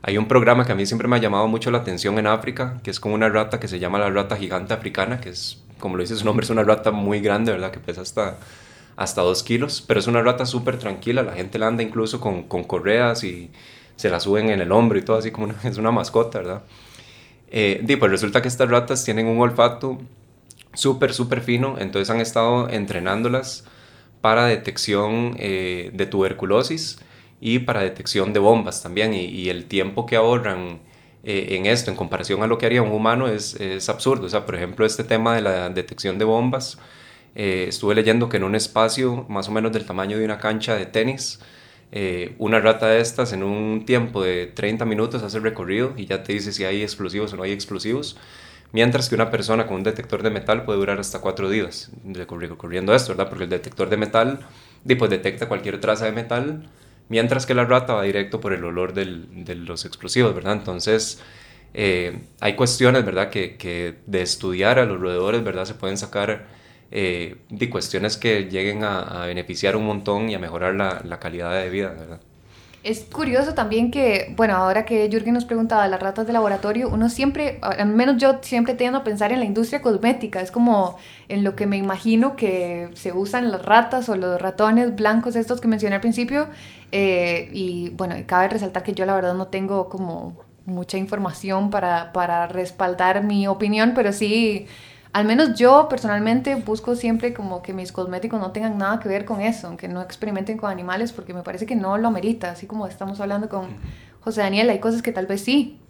hay un programa que a mí siempre me ha llamado mucho la atención en África, que es con una rata que se llama la rata gigante africana, que es, como lo dice su nombre, es una rata muy grande, ¿verdad? Que pesa hasta 2 kilos, pero es una rata súper tranquila. La gente la anda incluso con correas y se la suben en el hombro y todo, así como es una mascota, ¿verdad? Y pues resulta que estas ratas tienen un olfato súper, súper fino, entonces han estado entrenándolas para detección de tuberculosis y para detección de bombas también, y el tiempo que ahorran en esto en comparación a lo que haría un humano es absurdo. O sea, por ejemplo, este tema de la detección de bombas, estuve leyendo que en un espacio más o menos del tamaño de una cancha de tenis, una rata de estas en un tiempo de 30 minutos hace el recorrido y ya te dice si hay explosivos o no hay explosivos, mientras que una persona con un detector de metal puede durar hasta 4 días recorriendo esto, ¿verdad? Porque el detector de metal pues, detecta cualquier traza de metal, mientras que la rata va directo por el olor de los explosivos, ¿verdad? Entonces, hay cuestiones, ¿verdad? Que de estudiar a los roedores, ¿verdad? Se pueden sacar de cuestiones que lleguen a beneficiar un montón y a mejorar la calidad de vida, ¿verdad? Es curioso también que, bueno, ahora que Jürgen nos preguntaba las ratas de laboratorio, uno siempre, al menos yo siempre tiendo a pensar en la industria cosmética, es como en lo que me imagino que se usan las ratas o los ratones blancos estos que mencioné al principio, y bueno, cabe resaltar que yo la verdad no tengo como mucha información para respaldar mi opinión, pero sí, al menos yo personalmente busco siempre como que mis cosméticos no tengan nada que ver con eso, que no experimenten con animales, porque me parece que no lo amerita. Así como estamos hablando con José Daniel, hay cosas que tal vez sí.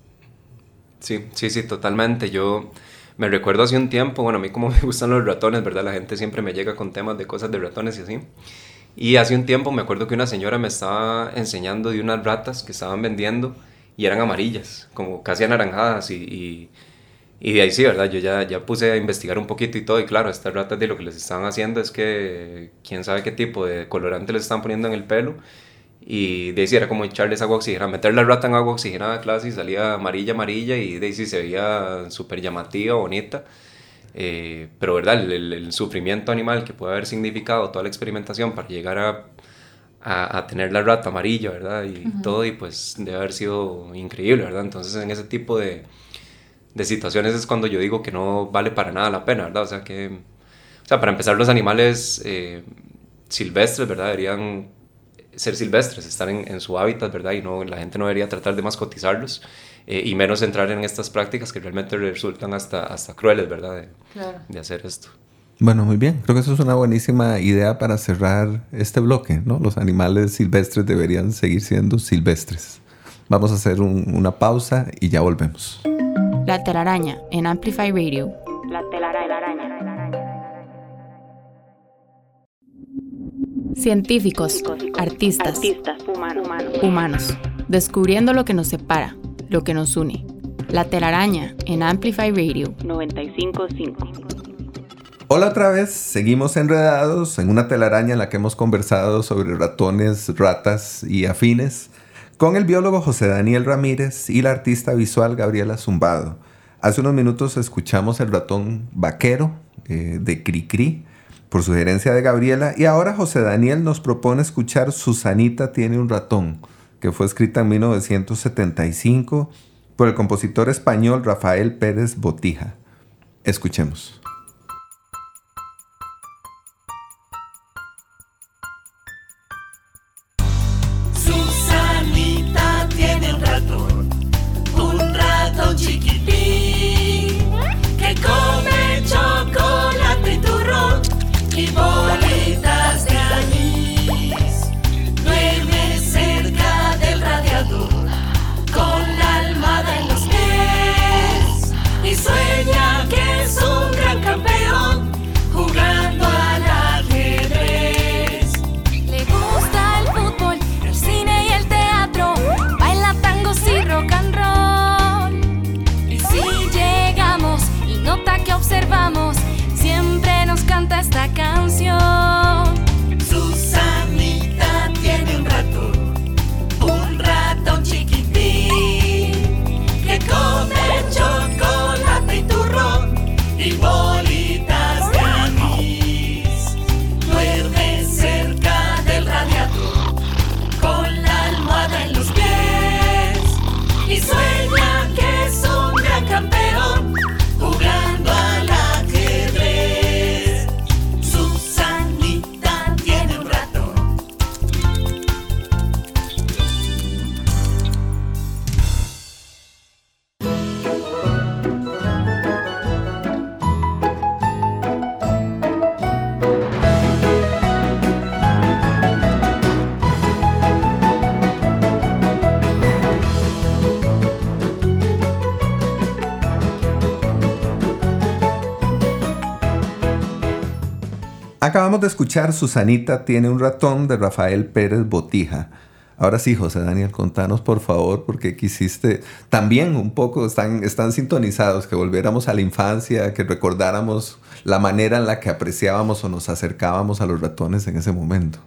Sí, totalmente. Yo me recuerdo hace un tiempo, bueno, a mí como me gustan los ratones, ¿verdad? La gente siempre me llega con temas de cosas de ratones y así. Y hace un tiempo me acuerdo que una señora me estaba enseñando de unas ratas que estaban vendiendo y eran amarillas, como casi anaranjadas y de ahí sí, ¿verdad? Yo ya puse a investigar un poquito y todo, y claro, estas ratas de lo que les estaban haciendo es que quién sabe qué tipo de colorante les están poniendo en el pelo, y de ahí sí era como echarles agua oxigenada, meter la rata en agua oxigenada, claro, y salía amarilla, y de ahí sí se veía súper llamativa, bonita, pero ¿verdad? El sufrimiento animal que puede haber significado toda la experimentación para llegar a tener la rata amarilla, ¿verdad? Y uh-huh. todo, y pues debe haber sido increíble, ¿verdad? Entonces en ese tipo de situaciones es cuando yo digo que no vale para nada la pena, ¿verdad? O sea, para empezar, los animales silvestres, ¿verdad? Deberían ser silvestres, estar en su hábitat, ¿verdad? Y no, la gente no debería tratar de mascotizarlos, y menos entrar en estas prácticas que realmente resultan hasta crueles, ¿verdad? Claro. De hacer esto. Bueno, muy bien. Creo que eso es una buenísima idea para cerrar este bloque, ¿no? Los animales silvestres deberían seguir siendo silvestres. Vamos a hacer una pausa y ya volvemos. La Telaraña en Amplify Radio. La Telaraña. Científicos, artistas humanos, descubriendo lo que nos separa, lo que nos une. La Telaraña en Amplify Radio 95.5. Hola otra vez, seguimos enredados en una telaraña en la que hemos conversado sobre ratones, ratas y afines, con el biólogo José Daniel Ramírez y la artista visual Gabriela Zumbado. Hace unos minutos escuchamos el ratón vaquero de Cricri, por sugerencia de Gabriela, y ahora José Daniel nos propone escuchar Susanita tiene un ratón, que fue escrita en 1975 por el compositor español Rafael Pérez Botija. Escuchemos. Acabamos de escuchar Susanita tiene un ratón de Rafael Pérez Botija. Ahora sí, José Daniel, contanos por favor, porque quisiste también un poco, están sintonizados, que volviéramos a la infancia, que recordáramos la manera en la que apreciábamos o nos acercábamos a los ratones en ese momento.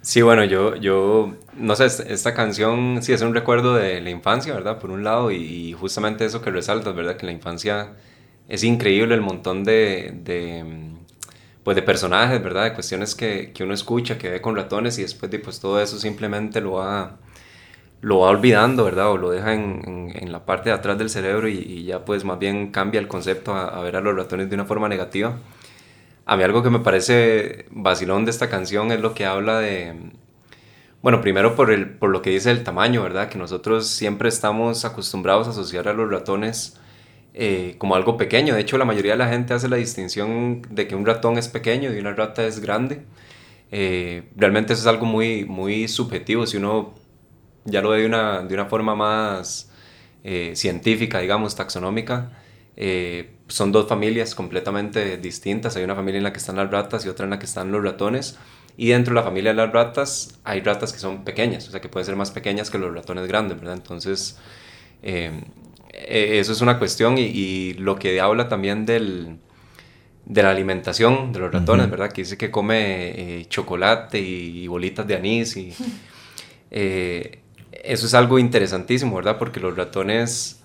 Sí, bueno, yo no sé, esta canción sí es un recuerdo de la infancia, ¿verdad? Por un lado, y justamente eso que resaltas, ¿verdad? Que la infancia es increíble, el montón de personajes, ¿verdad? De cuestiones que uno escucha, que ve con ratones, y después pues todo eso simplemente lo va olvidando, ¿verdad? O lo deja en la parte de atrás del cerebro y ya pues más bien cambia el concepto a ver a los ratones de una forma negativa. A mí algo que me parece vacilón de esta canción es lo que habla de... Bueno, primero por lo que dice el tamaño, ¿verdad? Que nosotros siempre estamos acostumbrados a asociar a los ratones... como algo pequeño. De hecho, la mayoría de la gente hace la distinción de que un ratón es pequeño y una rata es grande. Realmente eso es algo muy, muy subjetivo. Si uno ya lo ve de una forma más científica, digamos, taxonómica, son dos familias completamente distintas. Hay una familia en la que están las ratas y otra en la que están los ratones. Y dentro de la familia de las ratas hay ratas que son pequeñas, o sea, que pueden ser más pequeñas que los ratones grandes, ¿verdad? Entonces... eso es una cuestión y lo que habla también de la alimentación de los ratones, uh-huh. ¿verdad? Que dice que come chocolate y bolitas de anís y eso es algo interesantísimo, ¿verdad? Porque los ratones,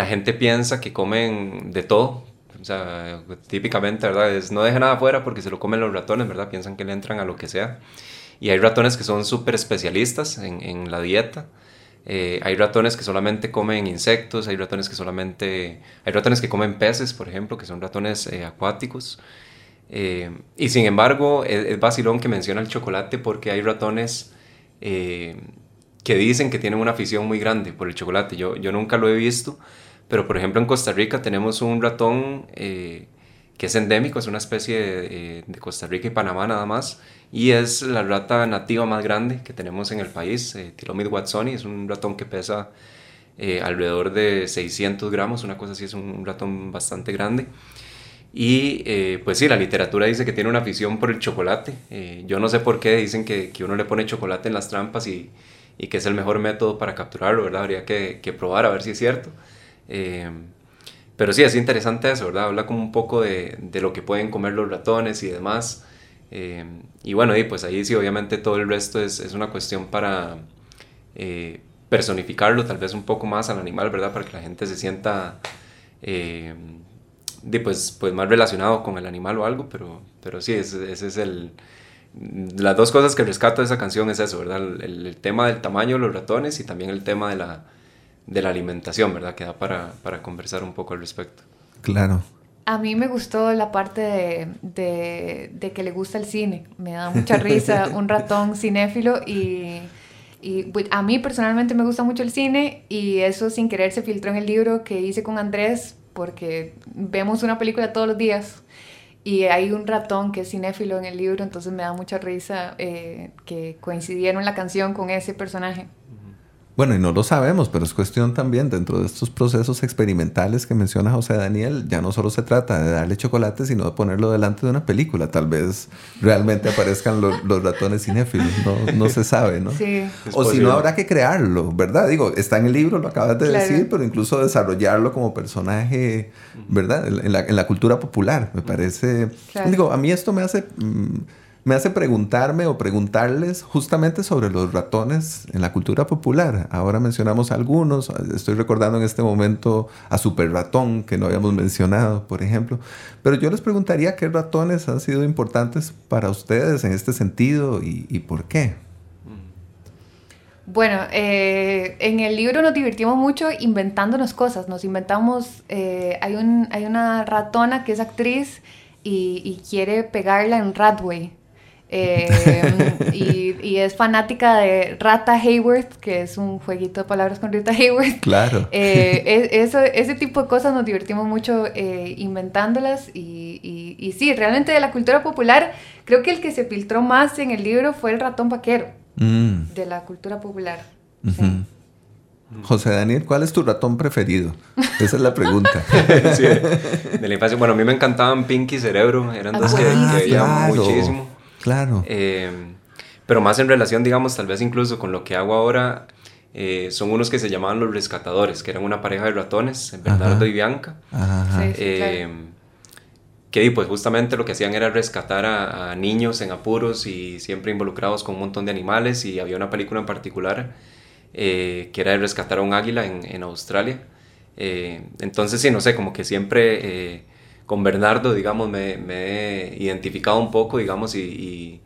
la gente piensa que comen de todo, o sea, típicamente, ¿verdad? No deja nada afuera porque se lo comen los ratones, ¿verdad? Piensan que le entran a lo que sea y hay ratones que son súper especialistas en la dieta. Hay ratones que solamente comen insectos, hay ratones que comen peces, por ejemplo, que son ratones acuáticos. Y sin embargo, es vacilón que menciona el chocolate porque hay ratones que dicen que tienen una afición muy grande por el chocolate. Yo nunca lo he visto, pero por ejemplo en Costa Rica tenemos un ratón que es endémico, es una especie de Costa Rica y Panamá nada más. Y es la rata nativa más grande que tenemos en el país, Trilomys watsoni, es un ratón que pesa alrededor de 600 gramos, una cosa así, es un ratón bastante grande. Y pues sí, la literatura dice que tiene una afición por el chocolate. Yo no sé por qué dicen que uno le pone chocolate en las trampas y que es el mejor método para capturarlo, ¿verdad? Habría que probar a ver si es cierto. Pero sí, es interesante eso, ¿verdad? Habla como un poco de lo que pueden comer los ratones y demás. Y bueno, y pues ahí sí obviamente todo el resto es una cuestión para personificarlo tal vez un poco más al animal, ¿verdad? Para que la gente se sienta pues más relacionado con el animal o algo, pero sí, ese es las dos cosas que rescato de esa canción es eso, ¿verdad? El tema del tamaño de los ratones y también el tema de la alimentación, ¿verdad? Que da para conversar un poco al respecto. Claro. A mí me gustó la parte de que le gusta el cine. Me da mucha risa, un ratón cinéfilo y a mí personalmente me gusta mucho el cine y eso sin querer se filtró en el libro que hice con Andrés porque vemos una película todos los días y hay un ratón que es cinéfilo en el libro, entonces me da mucha risa que coincidieron la canción con ese personaje. Bueno, y no lo sabemos, pero es cuestión también dentro de estos procesos experimentales que menciona José Daniel, ya no solo se trata de darle chocolate, sino de ponerlo delante de una película. Tal vez realmente aparezcan los ratones cinéfilos, no se sabe, ¿no? Sí. O si no, habrá que crearlo, ¿verdad? Digo, está en el libro, lo acabas de decir, pero incluso desarrollarlo como personaje, ¿verdad? En la cultura popular, me parece. Claro. Digo, a mí esto me hace preguntarme o preguntarles justamente sobre los ratones en la cultura popular. Ahora mencionamos algunos, estoy recordando en este momento a Super Ratón, que no habíamos mencionado, por ejemplo. Pero yo les preguntaría qué ratones han sido importantes para ustedes en este sentido y por qué. Bueno, en el libro nos divertimos mucho inventándonos cosas. Nos inventamos... hay una ratona que es actriz y quiere pegarla en Radway. Y es fanática de Rata Hayworth, que es un jueguito de palabras con Rita Hayworth. Claro. Ese tipo de cosas nos divertimos mucho inventándolas y sí, realmente de la cultura popular creo que el que se filtró más en el libro fue el ratón vaquero de la cultura popular. Uh-huh. Sí. José Daniel, ¿cuál es tu ratón preferido? Esa es la pregunta. Sí, de la infancia. Bueno, a mí me encantaban Pinky y Cerebro. Eran dos que veía muchísimo. Claro. Pero más en relación, digamos, tal vez incluso con lo que hago ahora, son unos que se llamaban Los Rescatadores, que eran una pareja de ratones, Bernardo y Bianca. Ajá. Claro. Que pues justamente lo que hacían era rescatar a niños en apuros y siempre involucrados con un montón de animales. Y había una película en particular que era de rescatar a un águila en Australia. Entonces sí, no sé, como que siempre con Bernardo, digamos, me he identificado un poco, digamos, y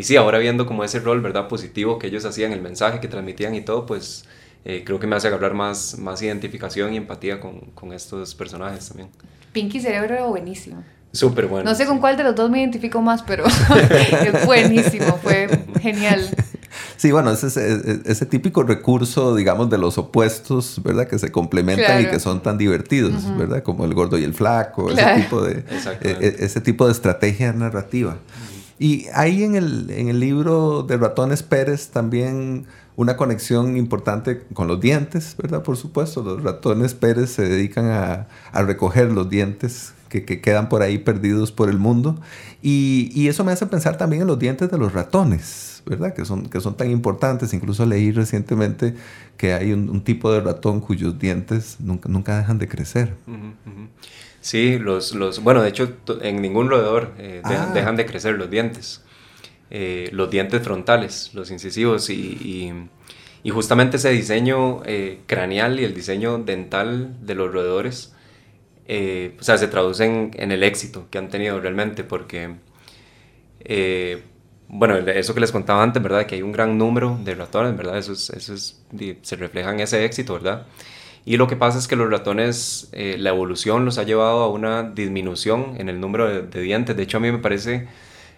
sí, ahora viendo como ese rol, ¿verdad?, positivo que ellos hacían, el mensaje que transmitían y todo, pues creo que me hace agarrar más identificación y empatía con estos personajes también. Pinky Cerebro era buenísimo. Súper bueno. No sé con cuál de los dos me identifico más, pero es buenísimo, fue genial. Sí, bueno, ese típico recurso, digamos, de los opuestos, ¿verdad? Que se complementan y que son tan divertidos, ¿verdad? Como el gordo y el flaco, ese tipo de estrategia narrativa. Y hay en el libro de Ratones Pérez también una conexión importante con los dientes, ¿verdad? Por supuesto, los ratones Pérez se dedican a recoger los dientes que quedan por ahí perdidos por el mundo. Y eso me hace pensar también en los dientes de los ratones, ¿verdad? Que son tan importantes. Incluso leí recientemente que hay un tipo de ratón cuyos dientes nunca dejan de crecer. Sí, bueno, de hecho, en ningún roedor dejan de crecer los dientes. Los dientes frontales, los incisivos y justamente ese diseño craneal y el diseño dental de los roedores o sea, se traducen en el éxito que han tenido realmente porque bueno, eso que les contaba antes, ¿verdad? Que hay un gran número de ratones, ¿verdad? Eso es, se refleja en ese éxito, ¿verdad? Y lo que pasa es que los ratones, la evolución los ha llevado a una disminución en el número de dientes. De hecho, a mí me parece...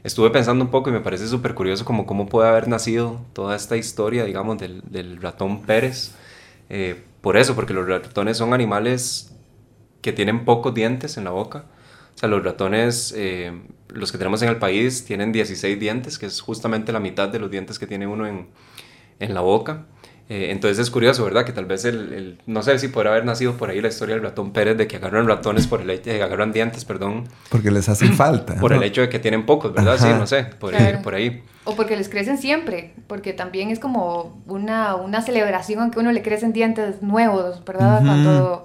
Estuve pensando un poco y me parece súper curioso como cómo puede haber nacido toda esta historia, digamos, del ratón Pérez. Por eso, porque los ratones son animales que tienen pocos dientes en la boca. O sea, los ratones, los que tenemos en el país, tienen 16 dientes, que es justamente la mitad de los dientes que tiene uno en la boca. Entonces es curioso, ¿verdad? Que tal vez no sé si podrá haber nacido por ahí la historia del ratón Pérez de que agarran ratones agarran dientes, perdón. Porque les hacen falta. Por el hecho de que tienen pocos, ¿verdad? Ajá. Sí, no sé, podría ir por ahí. O porque les crecen siempre, porque también es como una celebración aunque uno le crecen dientes nuevos, ¿verdad? Cuando...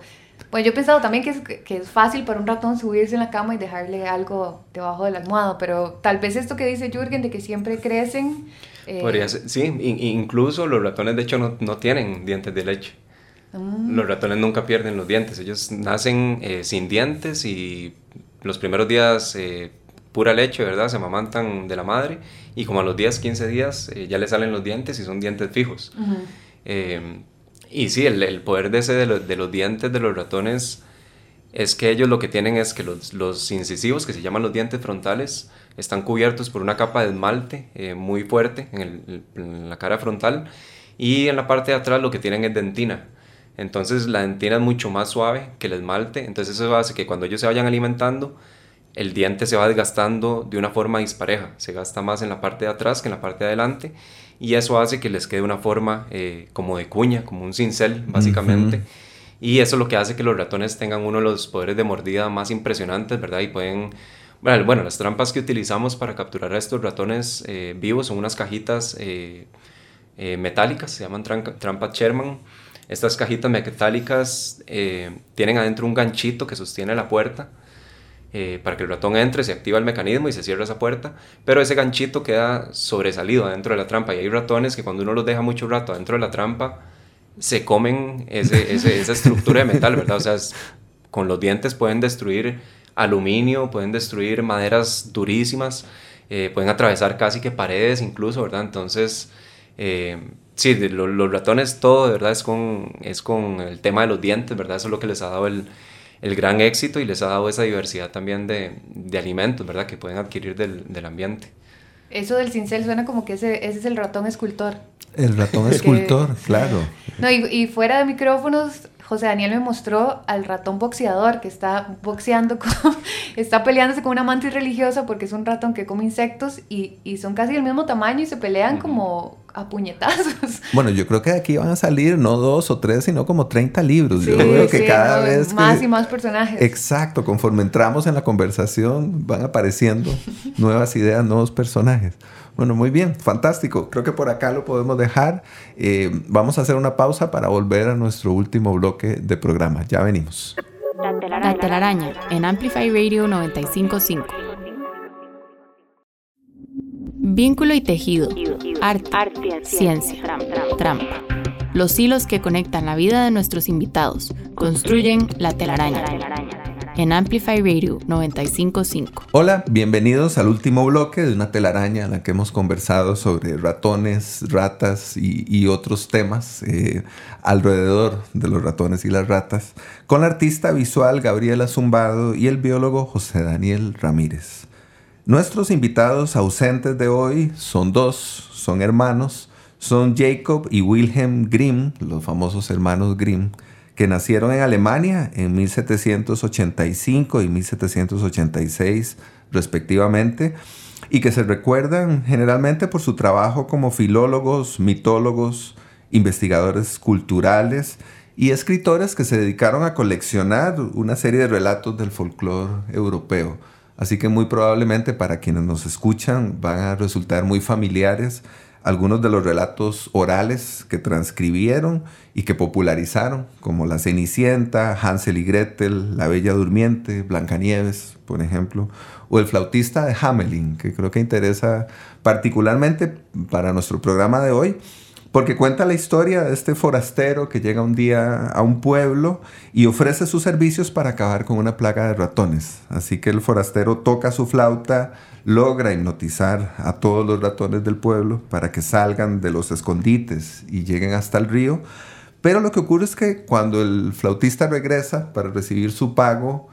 Bueno, yo he pensado también que es fácil para un ratón subirse en la cama y dejarle algo debajo de la almohada, pero tal vez esto que dice Jürgen de que siempre crecen... Podría ser, sí, incluso los ratones de hecho no tienen dientes de leche. Los ratones nunca pierden los dientes, ellos nacen sin dientes y los primeros días pura leche, ¿verdad? Se amamantan de la madre y como a los 10, 15 días ya les salen los dientes y son dientes fijos. Y sí, el poder de ese de los dientes de los ratones es que ellos lo que tienen es que los incisivos, que se llaman los dientes frontales, están cubiertos por una capa de esmalte muy fuerte en la cara frontal y en la parte de atrás lo que tienen es dentina. Entonces la dentina es mucho más suave que el esmalte, entonces eso hace que cuando ellos se vayan alimentando el diente se va desgastando de una forma dispareja, se gasta más en la parte de atrás que en la parte de adelante y eso hace que les quede una forma como de cuña, como un cincel básicamente. Y eso es lo que hace que los ratones tengan uno de los poderes de mordida más impresionantes, ¿verdad? Y pueden... Bueno, las trampas que utilizamos para capturar a estos ratones vivos son unas cajitas metálicas, se llaman trampas Sherman. Estas cajitas metálicas tienen adentro un ganchito que sostiene la puerta para que el ratón entre, se activa el mecanismo y se cierra esa puerta, pero ese ganchito queda sobresalido adentro de la trampa y hay ratones que cuando uno los deja mucho rato adentro de la trampa se comen esa estructura de metal, ¿verdad? O sea, con los dientes pueden destruir aluminio, pueden destruir maderas durísimas, pueden atravesar casi que paredes incluso, ¿verdad? Entonces, sí, los ratones todo, de verdad, es con el tema de los dientes, ¿verdad? Eso es lo que les ha dado el gran éxito y les ha dado esa diversidad también de alimentos, ¿verdad? Que pueden adquirir del ambiente. Eso del cincel suena como que ese es el ratón escultor. El ratón escultor, claro. No, y fuera de micrófonos... José Daniel me mostró al ratón boxeador que está boxeando, está peleándose con una mantis religiosa porque es un ratón que come insectos y son casi del mismo tamaño y se pelean como, a puñetazos. Bueno, yo creo que de aquí van a salir no 2 o 3, sino como 30 libros. Sí, yo veo que cada vez más y más personajes. Exacto, conforme entramos en la conversación van apareciendo nuevas ideas, nuevos personajes. Bueno, muy bien, fantástico. Creo que por acá lo podemos dejar. Vamos a hacer una pausa para volver a nuestro último bloque de programa. Ya venimos. La Telaraña, en Amplify Radio 95.5. Vínculo y tejido, arte, ciencia, trampa. Los hilos que conectan la vida de nuestros invitados construyen La Telaraña. En Amplify Radio 95.5. Hola, bienvenidos al último bloque de Una Telaraña en la que hemos conversado sobre ratones, ratas y otros temas alrededor de los ratones y las ratas con la artista visual Gabriela Zumbado y el biólogo José Daniel Ramírez. Nuestros invitados ausentes de hoy son 2, son hermanos, son Jacob y Wilhelm Grimm, los famosos hermanos Grimm, que nacieron en Alemania en 1785 y 1786 respectivamente, y que se recuerdan generalmente por su trabajo como filólogos, mitólogos, investigadores culturales y escritores que se dedicaron a coleccionar una serie de relatos del folclore europeo. Así que muy probablemente para quienes nos escuchan van a resultar muy familiares algunos de los relatos orales que transcribieron y que popularizaron, como La Cenicienta, Hansel y Gretel, La Bella Durmiente, Blancanieves, por ejemplo, o El Flautista de Hamelin, que creo que interesa particularmente para nuestro programa de hoy, porque cuenta la historia de este forastero que llega un día a un pueblo y ofrece sus servicios para acabar con una plaga de ratones. Así que el forastero toca su flauta, logra hipnotizar a todos los ratones del pueblo para que salgan de los escondites y lleguen hasta el río. Pero lo que ocurre es que cuando el flautista regresa para recibir su pago,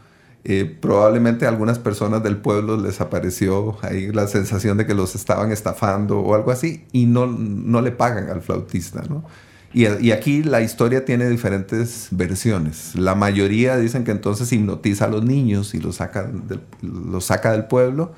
probablemente a algunas personas del pueblo les apareció ahí la sensación de que los estaban estafando o algo así, y no le pagan al flautista, ¿no? Y aquí la historia tiene diferentes versiones. La mayoría dicen que entonces hipnotiza a los niños y los saca del pueblo,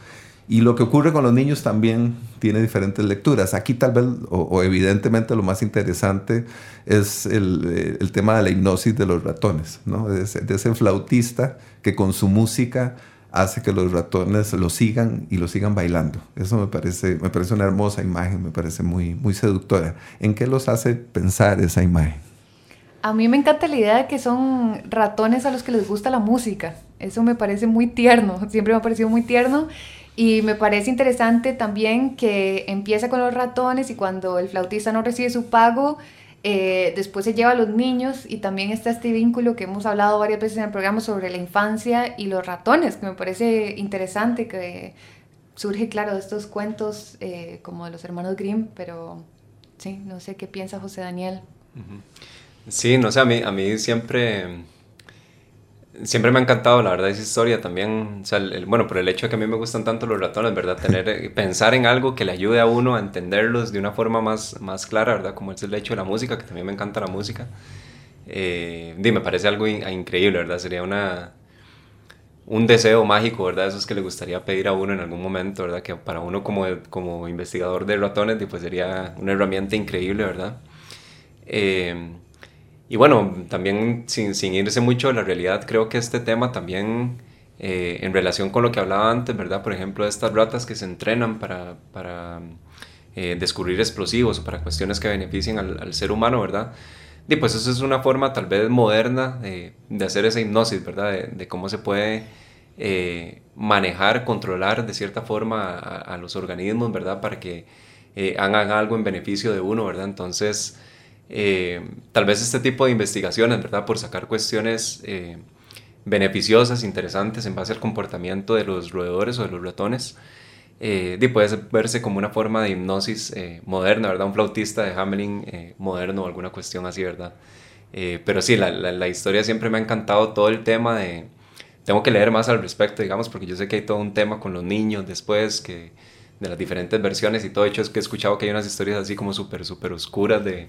y lo que ocurre con los niños también tiene diferentes lecturas. Aquí tal vez, o evidentemente lo más interesante es el tema de la hipnosis de los ratones, ¿no? De ese flautista que con su música hace que los ratones lo sigan y lo sigan bailando. Eso me parece una hermosa imagen, me parece muy, muy seductora. ¿En qué los hace pensar esa imagen? A mí me encanta la idea de que son ratones a los que les gusta la música. Eso me parece muy tierno, siempre me ha parecido muy tierno. Y me parece interesante también que empieza con los ratones y cuando el flautista no recibe su pago, después se lleva a los niños, y también está este vínculo que hemos hablado varias veces en el programa sobre la infancia y los ratones, que me parece interesante, que surge, claro, de estos cuentos como de los hermanos Grimm, pero sí, no sé qué piensa José Daniel. Sí, no sé, a mí siempre me ha encantado, la verdad, esa historia también. O sea, bueno, por el hecho de que a mí me gustan tanto los ratones, ¿verdad? Pensar en algo que le ayude a uno a entenderlos de una forma más clara, ¿verdad? Como es el hecho de la música, que también me encanta la música. Me parece algo increíble, ¿verdad? Sería un deseo mágico, ¿verdad? Eso es que le gustaría pedir a uno en algún momento, ¿verdad? Que para uno como investigador de ratones, pues sería una herramienta increíble, ¿verdad? Y bueno, también sin irse mucho de la realidad, creo que este tema también, en relación con lo que hablaba antes, ¿verdad? Por ejemplo, estas ratas que se entrenan para descubrir explosivos o para cuestiones que beneficien al ser humano, ¿verdad? Y pues eso es una forma tal vez moderna de hacer esa hipnosis, ¿verdad? De cómo se puede manejar, controlar de cierta forma a los organismos, ¿verdad? Para que hagan algo en beneficio de uno, ¿verdad? Entonces, tal vez este tipo de investigaciones, ¿verdad? Por sacar cuestiones beneficiosas, interesantes en base al comportamiento de los roedores o de los ratones, puede verse como una forma de hipnosis moderna, ¿verdad? Un flautista de Hamelin moderno o alguna cuestión así, ¿verdad? Pero sí, la historia siempre me ha encantado, todo el tema de... Tengo que leer más al respecto, digamos, porque yo sé que hay todo un tema con los niños después que... de las diferentes versiones y todo. De hecho, es que he escuchado que hay unas historias así como súper oscuras de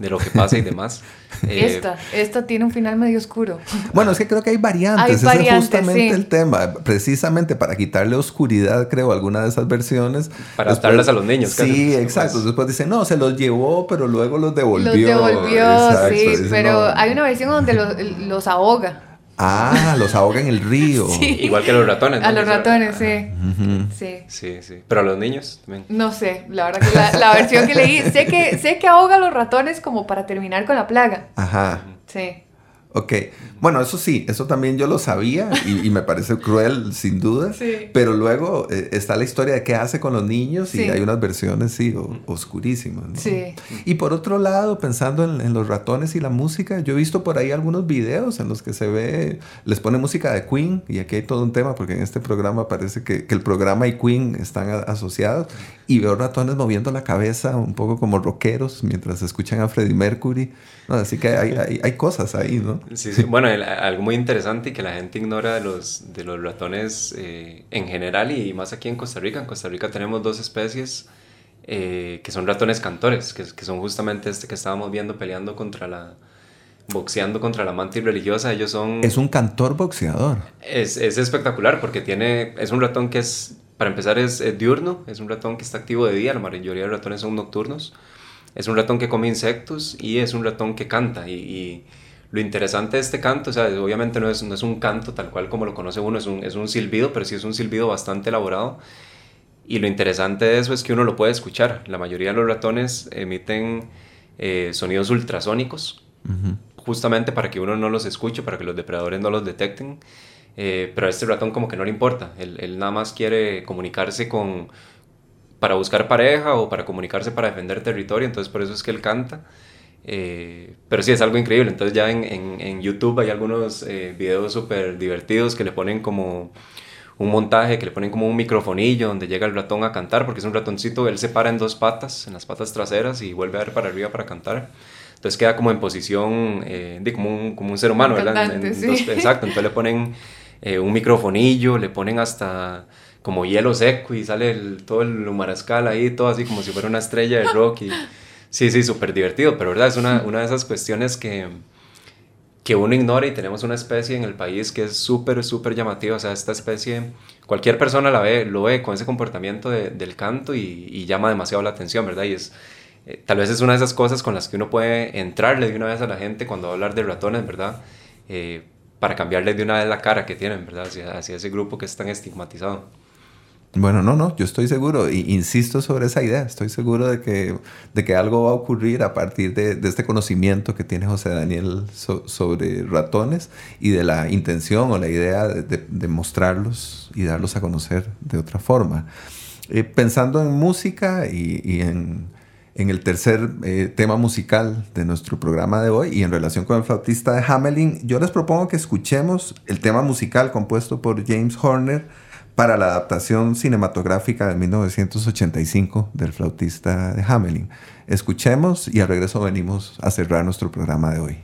lo que pasa y demás. Esta tiene un final medio oscuro. Bueno, es que creo que hay variantes. Ese es justamente el tema. Precisamente para quitarle oscuridad, creo, alguna de esas versiones. Para adaptarlas a los niños. Sí, exacto. Después dicen, no, se los llevó, pero luego los devolvió. Los devolvió, exacto, sí. Dicen, pero no. Hay una versión donde los ahoga. Ah, los ahoga en el río. Sí. Igual que los ratones, ¿no? A los ratones, sí. Uh-huh. Sí. Pero a los niños también. No sé, la verdad que la versión que leí, sé que ahoga a los ratones como para terminar con la plaga. Ajá. Sí. Ok. Bueno, eso sí, eso también yo lo sabía y me parece cruel, sin duda. Sí. Pero luego está la historia de qué hace con los niños y hay unas versiones, oscurísimas, ¿no? Sí. Y por otro lado, pensando en los ratones y la música, yo he visto por ahí algunos videos en los que se ve, les pone música de Queen, y aquí hay todo un tema porque en este programa parece que el programa y Queen están asociados, y veo ratones moviendo la cabeza un poco como rockeros mientras escuchan a Freddie Mercury. No, así que hay cosas ahí, ¿no? Sí. Bueno, algo muy interesante y que la gente ignora de los ratones en general y más aquí en Costa Rica. En Costa Rica tenemos dos especies que son ratones cantores, que son justamente este que estábamos viendo boxeando contra la mantis religiosa. Ellos son... Es un cantor boxeador. Es espectacular porque es un ratón que es, para empezar, es diurno. Es un ratón que está activo de día. La mayoría de los ratones son nocturnos. Es un ratón que come insectos y es un ratón que canta y lo interesante de este canto, o sea, obviamente no es un canto tal cual como lo conoce uno, es un silbido, pero sí es un silbido bastante elaborado. Y lo interesante de eso es que uno lo puede escuchar. La mayoría de los ratones emiten sonidos ultrasónicos, uh-huh, justamente para que uno no los escuche, para que los depredadores no los detecten. Pero a este ratón como que no le importa. Él nada más quiere comunicarse para buscar pareja o para comunicarse para defender territorio. Entonces por eso es que él canta. Pero sí, es algo increíble. Entonces ya en YouTube hay algunos videos súper divertidos que le ponen como un montaje, que le ponen como un microfonillo donde llega el ratón a cantar, porque es un ratoncito, él se para en dos patas, en las patas traseras, y vuelve a ver para arriba para cantar. Entonces queda como en posición como un ser humano, ¿verdad? Cantante, exacto. Entonces le ponen un microfonillo, le ponen hasta como hielo seco y sale todo el humarascal ahí, todo así como si fuera una estrella de rock. Sí, súper divertido, pero verdad, es una de esas cuestiones que uno ignora, y tenemos una especie en el país que es súper llamativa. O sea, esta especie, cualquier persona lo ve con ese comportamiento del canto y llama demasiado la atención, ¿verdad? Y es, tal vez es una de esas cosas con las que uno puede entrarle de una vez a la gente cuando va a hablar de ratones, ¿verdad? Para cambiarles de una vez la cara que tienen, ¿verdad? Hacia ese grupo que es tan estigmatizado. Bueno, no, yo estoy seguro, e insisto sobre esa idea, estoy seguro de que algo va a ocurrir a partir de este conocimiento que tiene José Daniel sobre ratones y de la intención o la idea de mostrarlos y darlos a conocer de otra forma. Pensando en música y en el tercer tema musical de nuestro programa de hoy y en relación con El Flautista de Hamelin, yo les propongo que escuchemos el tema musical compuesto por James Horner para la adaptación cinematográfica de 1985 del Flautista de Hamelin. Escuchemos y al regreso venimos a cerrar nuestro programa de hoy.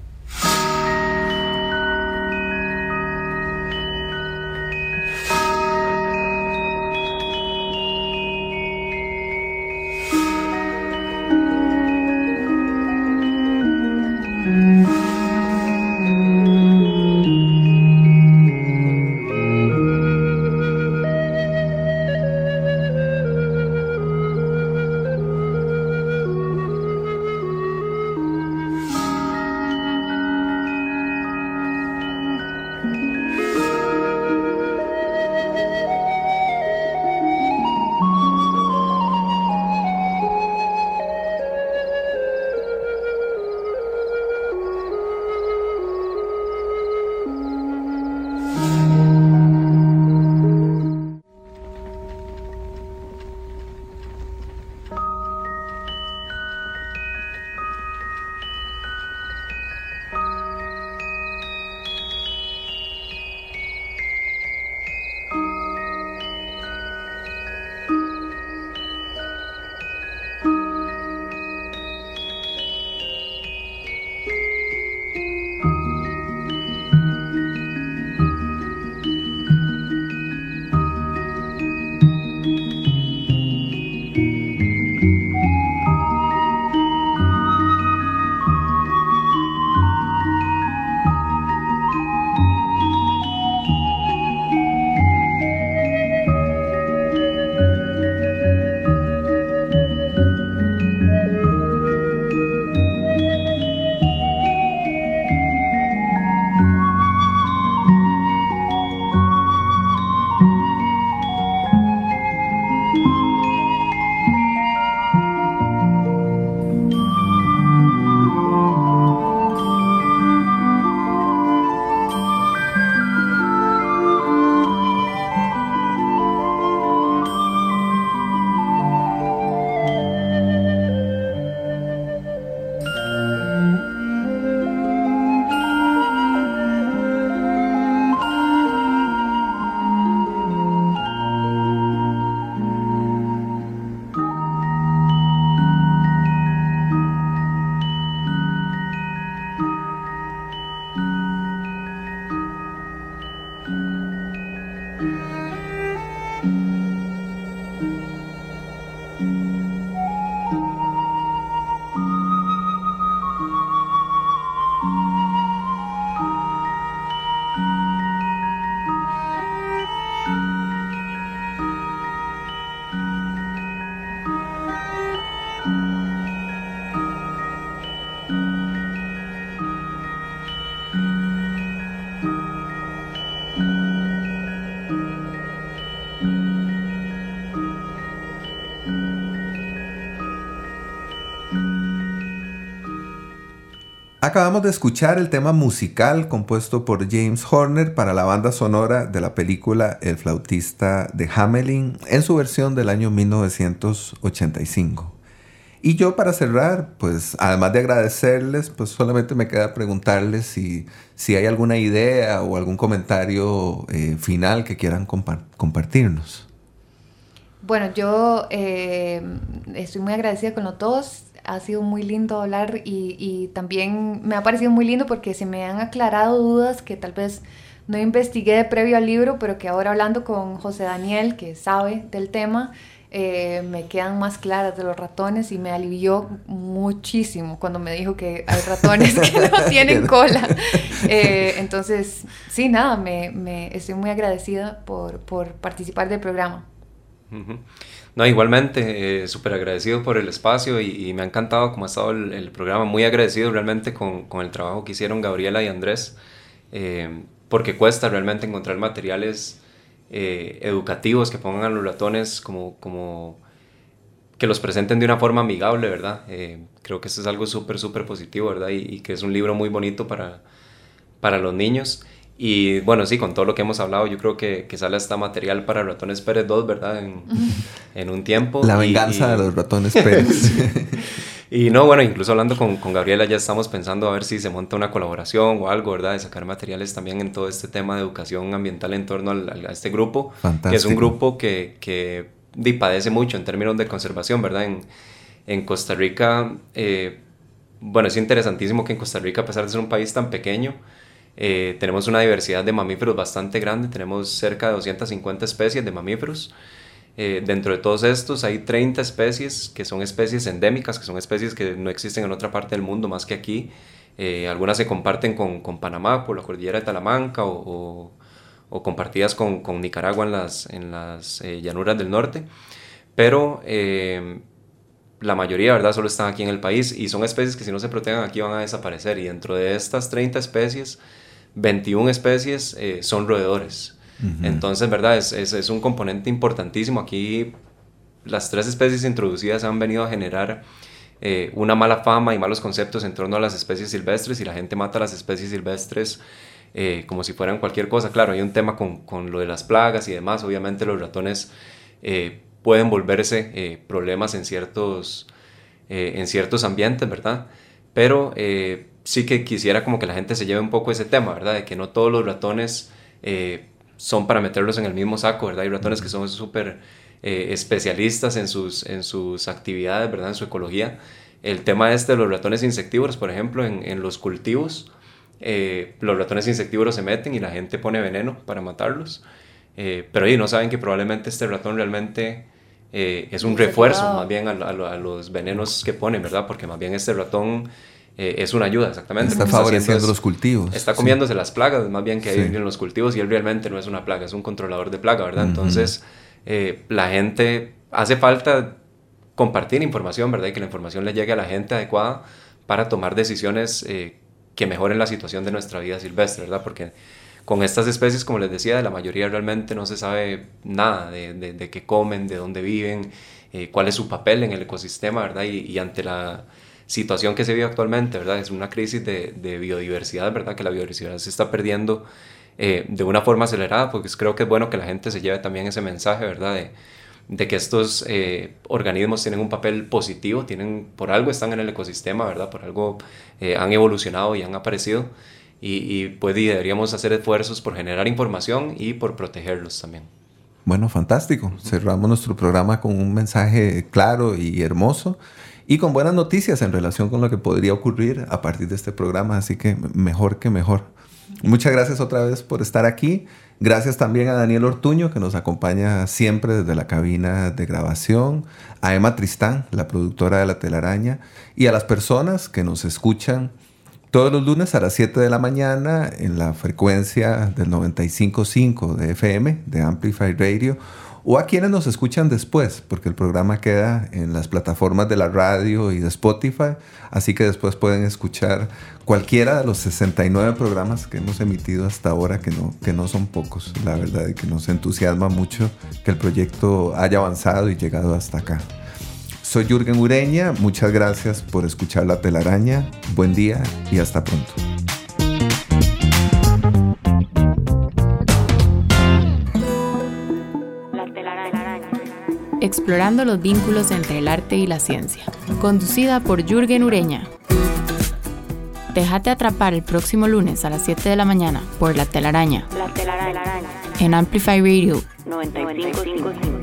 Acabamos de escuchar el tema musical compuesto por James Horner para la banda sonora de la película El Flautista de Hamelin en su versión del año 1985. Y yo, para cerrar, pues además de agradecerles, pues solamente me queda preguntarles si hay alguna idea o algún comentario final que quieran compartirnos. Bueno, yo estoy muy agradecida con los dos. Ha sido muy lindo hablar y también me ha parecido muy lindo porque se me han aclarado dudas que tal vez no investigué de previo al libro, pero que ahora hablando con José Daniel, que sabe del tema, me quedan más claras de los ratones, y me alivió muchísimo cuando me dijo que hay ratones que no tienen cola. Entonces, sí, nada, me estoy muy agradecida por participar del programa. No, igualmente, súper agradecido por el espacio y me ha encantado cómo ha estado el programa. Muy agradecido realmente con el trabajo que hicieron Gabriela y Andrés, porque cuesta realmente encontrar materiales educativos que pongan a los ratones como que los presenten de una forma amigable, ¿verdad? Creo que eso es algo súper, súper positivo, ¿verdad? Y que es un libro muy bonito para los niños. Y bueno, sí, con todo lo que hemos hablado, yo creo que sale hasta material para Ratones Pérez 2, ¿verdad? En un tiempo. La venganza de los Ratones Pérez. Y no, bueno, incluso hablando con Gabriela, ya estamos pensando a ver si se monta una colaboración o algo, ¿verdad? De sacar materiales también en todo este tema de educación ambiental en torno a este grupo. Fantástico. Que es un grupo que padece mucho en términos de conservación, ¿verdad? En Costa Rica, bueno, es interesantísimo que en Costa Rica, a pesar de ser un país tan pequeño, tenemos una diversidad de mamíferos bastante grande. Tenemos cerca de 250 especies de mamíferos. Dentro de todos estos hay 30 especies que son especies endémicas, que son especies que no existen en otra parte del mundo más que aquí. Algunas se comparten con Panamá por la Cordillera de Talamanca o compartidas con Nicaragua en las llanuras del norte, pero la mayoría, ¿verdad?, solo están aquí en el país, y son especies que si no se protejan aquí van a desaparecer. Y dentro de estas 30 especies, 21 especies son roedores. Uh-huh. Entonces, ¿verdad? Es un componente importantísimo. Aquí las 3 especies introducidas han venido a generar una mala fama y malos conceptos en torno a las especies silvestres, y la gente mata a las especies silvestres como si fueran cualquier cosa. Claro, hay un tema con lo de las plagas y demás. Obviamente los ratones pueden volverse problemas en ciertos ambientes, ¿verdad? Pero sí que quisiera como que la gente se lleve un poco ese tema, ¿verdad? De que no todos los ratones son para meterlos en el mismo saco, ¿verdad? Hay ratones que son súper especialistas en sus actividades, ¿verdad? En su ecología. El tema este de los ratones insectívoros, por ejemplo, en los cultivos, los ratones insectívoros se meten y la gente pone veneno para matarlos, pero ahí no saben que probablemente este ratón realmente es un refuerzo más bien a los venenos que ponen, ¿verdad? Porque más bien este ratón es una ayuda, exactamente. Está favoreciendo los cultivos. Está comiéndose las plagas, más bien que hay en los cultivos, y él realmente no es una plaga, es un controlador de plaga, ¿verdad? Uh-huh. Entonces, la gente, hace falta compartir información, ¿verdad? Y que la información le llegue a la gente adecuada para tomar decisiones que mejoren la situación de nuestra vida silvestre, ¿verdad? Porque con estas especies, como les decía, de la mayoría realmente no se sabe nada de qué comen, de dónde viven, cuál es su papel en el ecosistema, ¿verdad? Y ante la situación que se vive actualmente, ¿verdad? Es una crisis de biodiversidad, ¿verdad? Que la biodiversidad se está perdiendo de una forma acelerada, porque creo que es bueno que la gente se lleve también ese mensaje, ¿verdad? De que estos organismos tienen un papel positivo, por algo están en el ecosistema, ¿verdad? Por algo han evolucionado y han aparecido, y deberíamos hacer esfuerzos por generar información y por protegerlos también. Bueno, fantástico. Uh-huh. Cerramos nuestro programa con un mensaje claro y hermoso, y con buenas noticias en relación con lo que podría ocurrir a partir de este programa. Así que mejor que mejor. Muchas gracias otra vez por estar aquí. Gracias también a Daniel Ortuño, que nos acompaña siempre desde la cabina de grabación. A Emma Tristán, la productora de La Telaraña. Y a las personas que nos escuchan todos los lunes a las 7 de la mañana en la frecuencia del 95.5 de FM de Amplify Radio, o a quienes nos escuchan después, porque el programa queda en las plataformas de la radio y de Spotify, así que después pueden escuchar cualquiera de los 69 programas que hemos emitido hasta ahora, que no son pocos, la verdad, y que nos entusiasma mucho que el proyecto haya avanzado y llegado hasta acá. Soy Jürgen Ureña, muchas gracias por escuchar La Telaraña. Buen día y hasta pronto. Explorando los vínculos entre el arte y la ciencia. Conducida por Jürgen Ureña. Déjate atrapar el próximo lunes a las 7 de la mañana por La Telaraña. En Amplify Radio 95.5.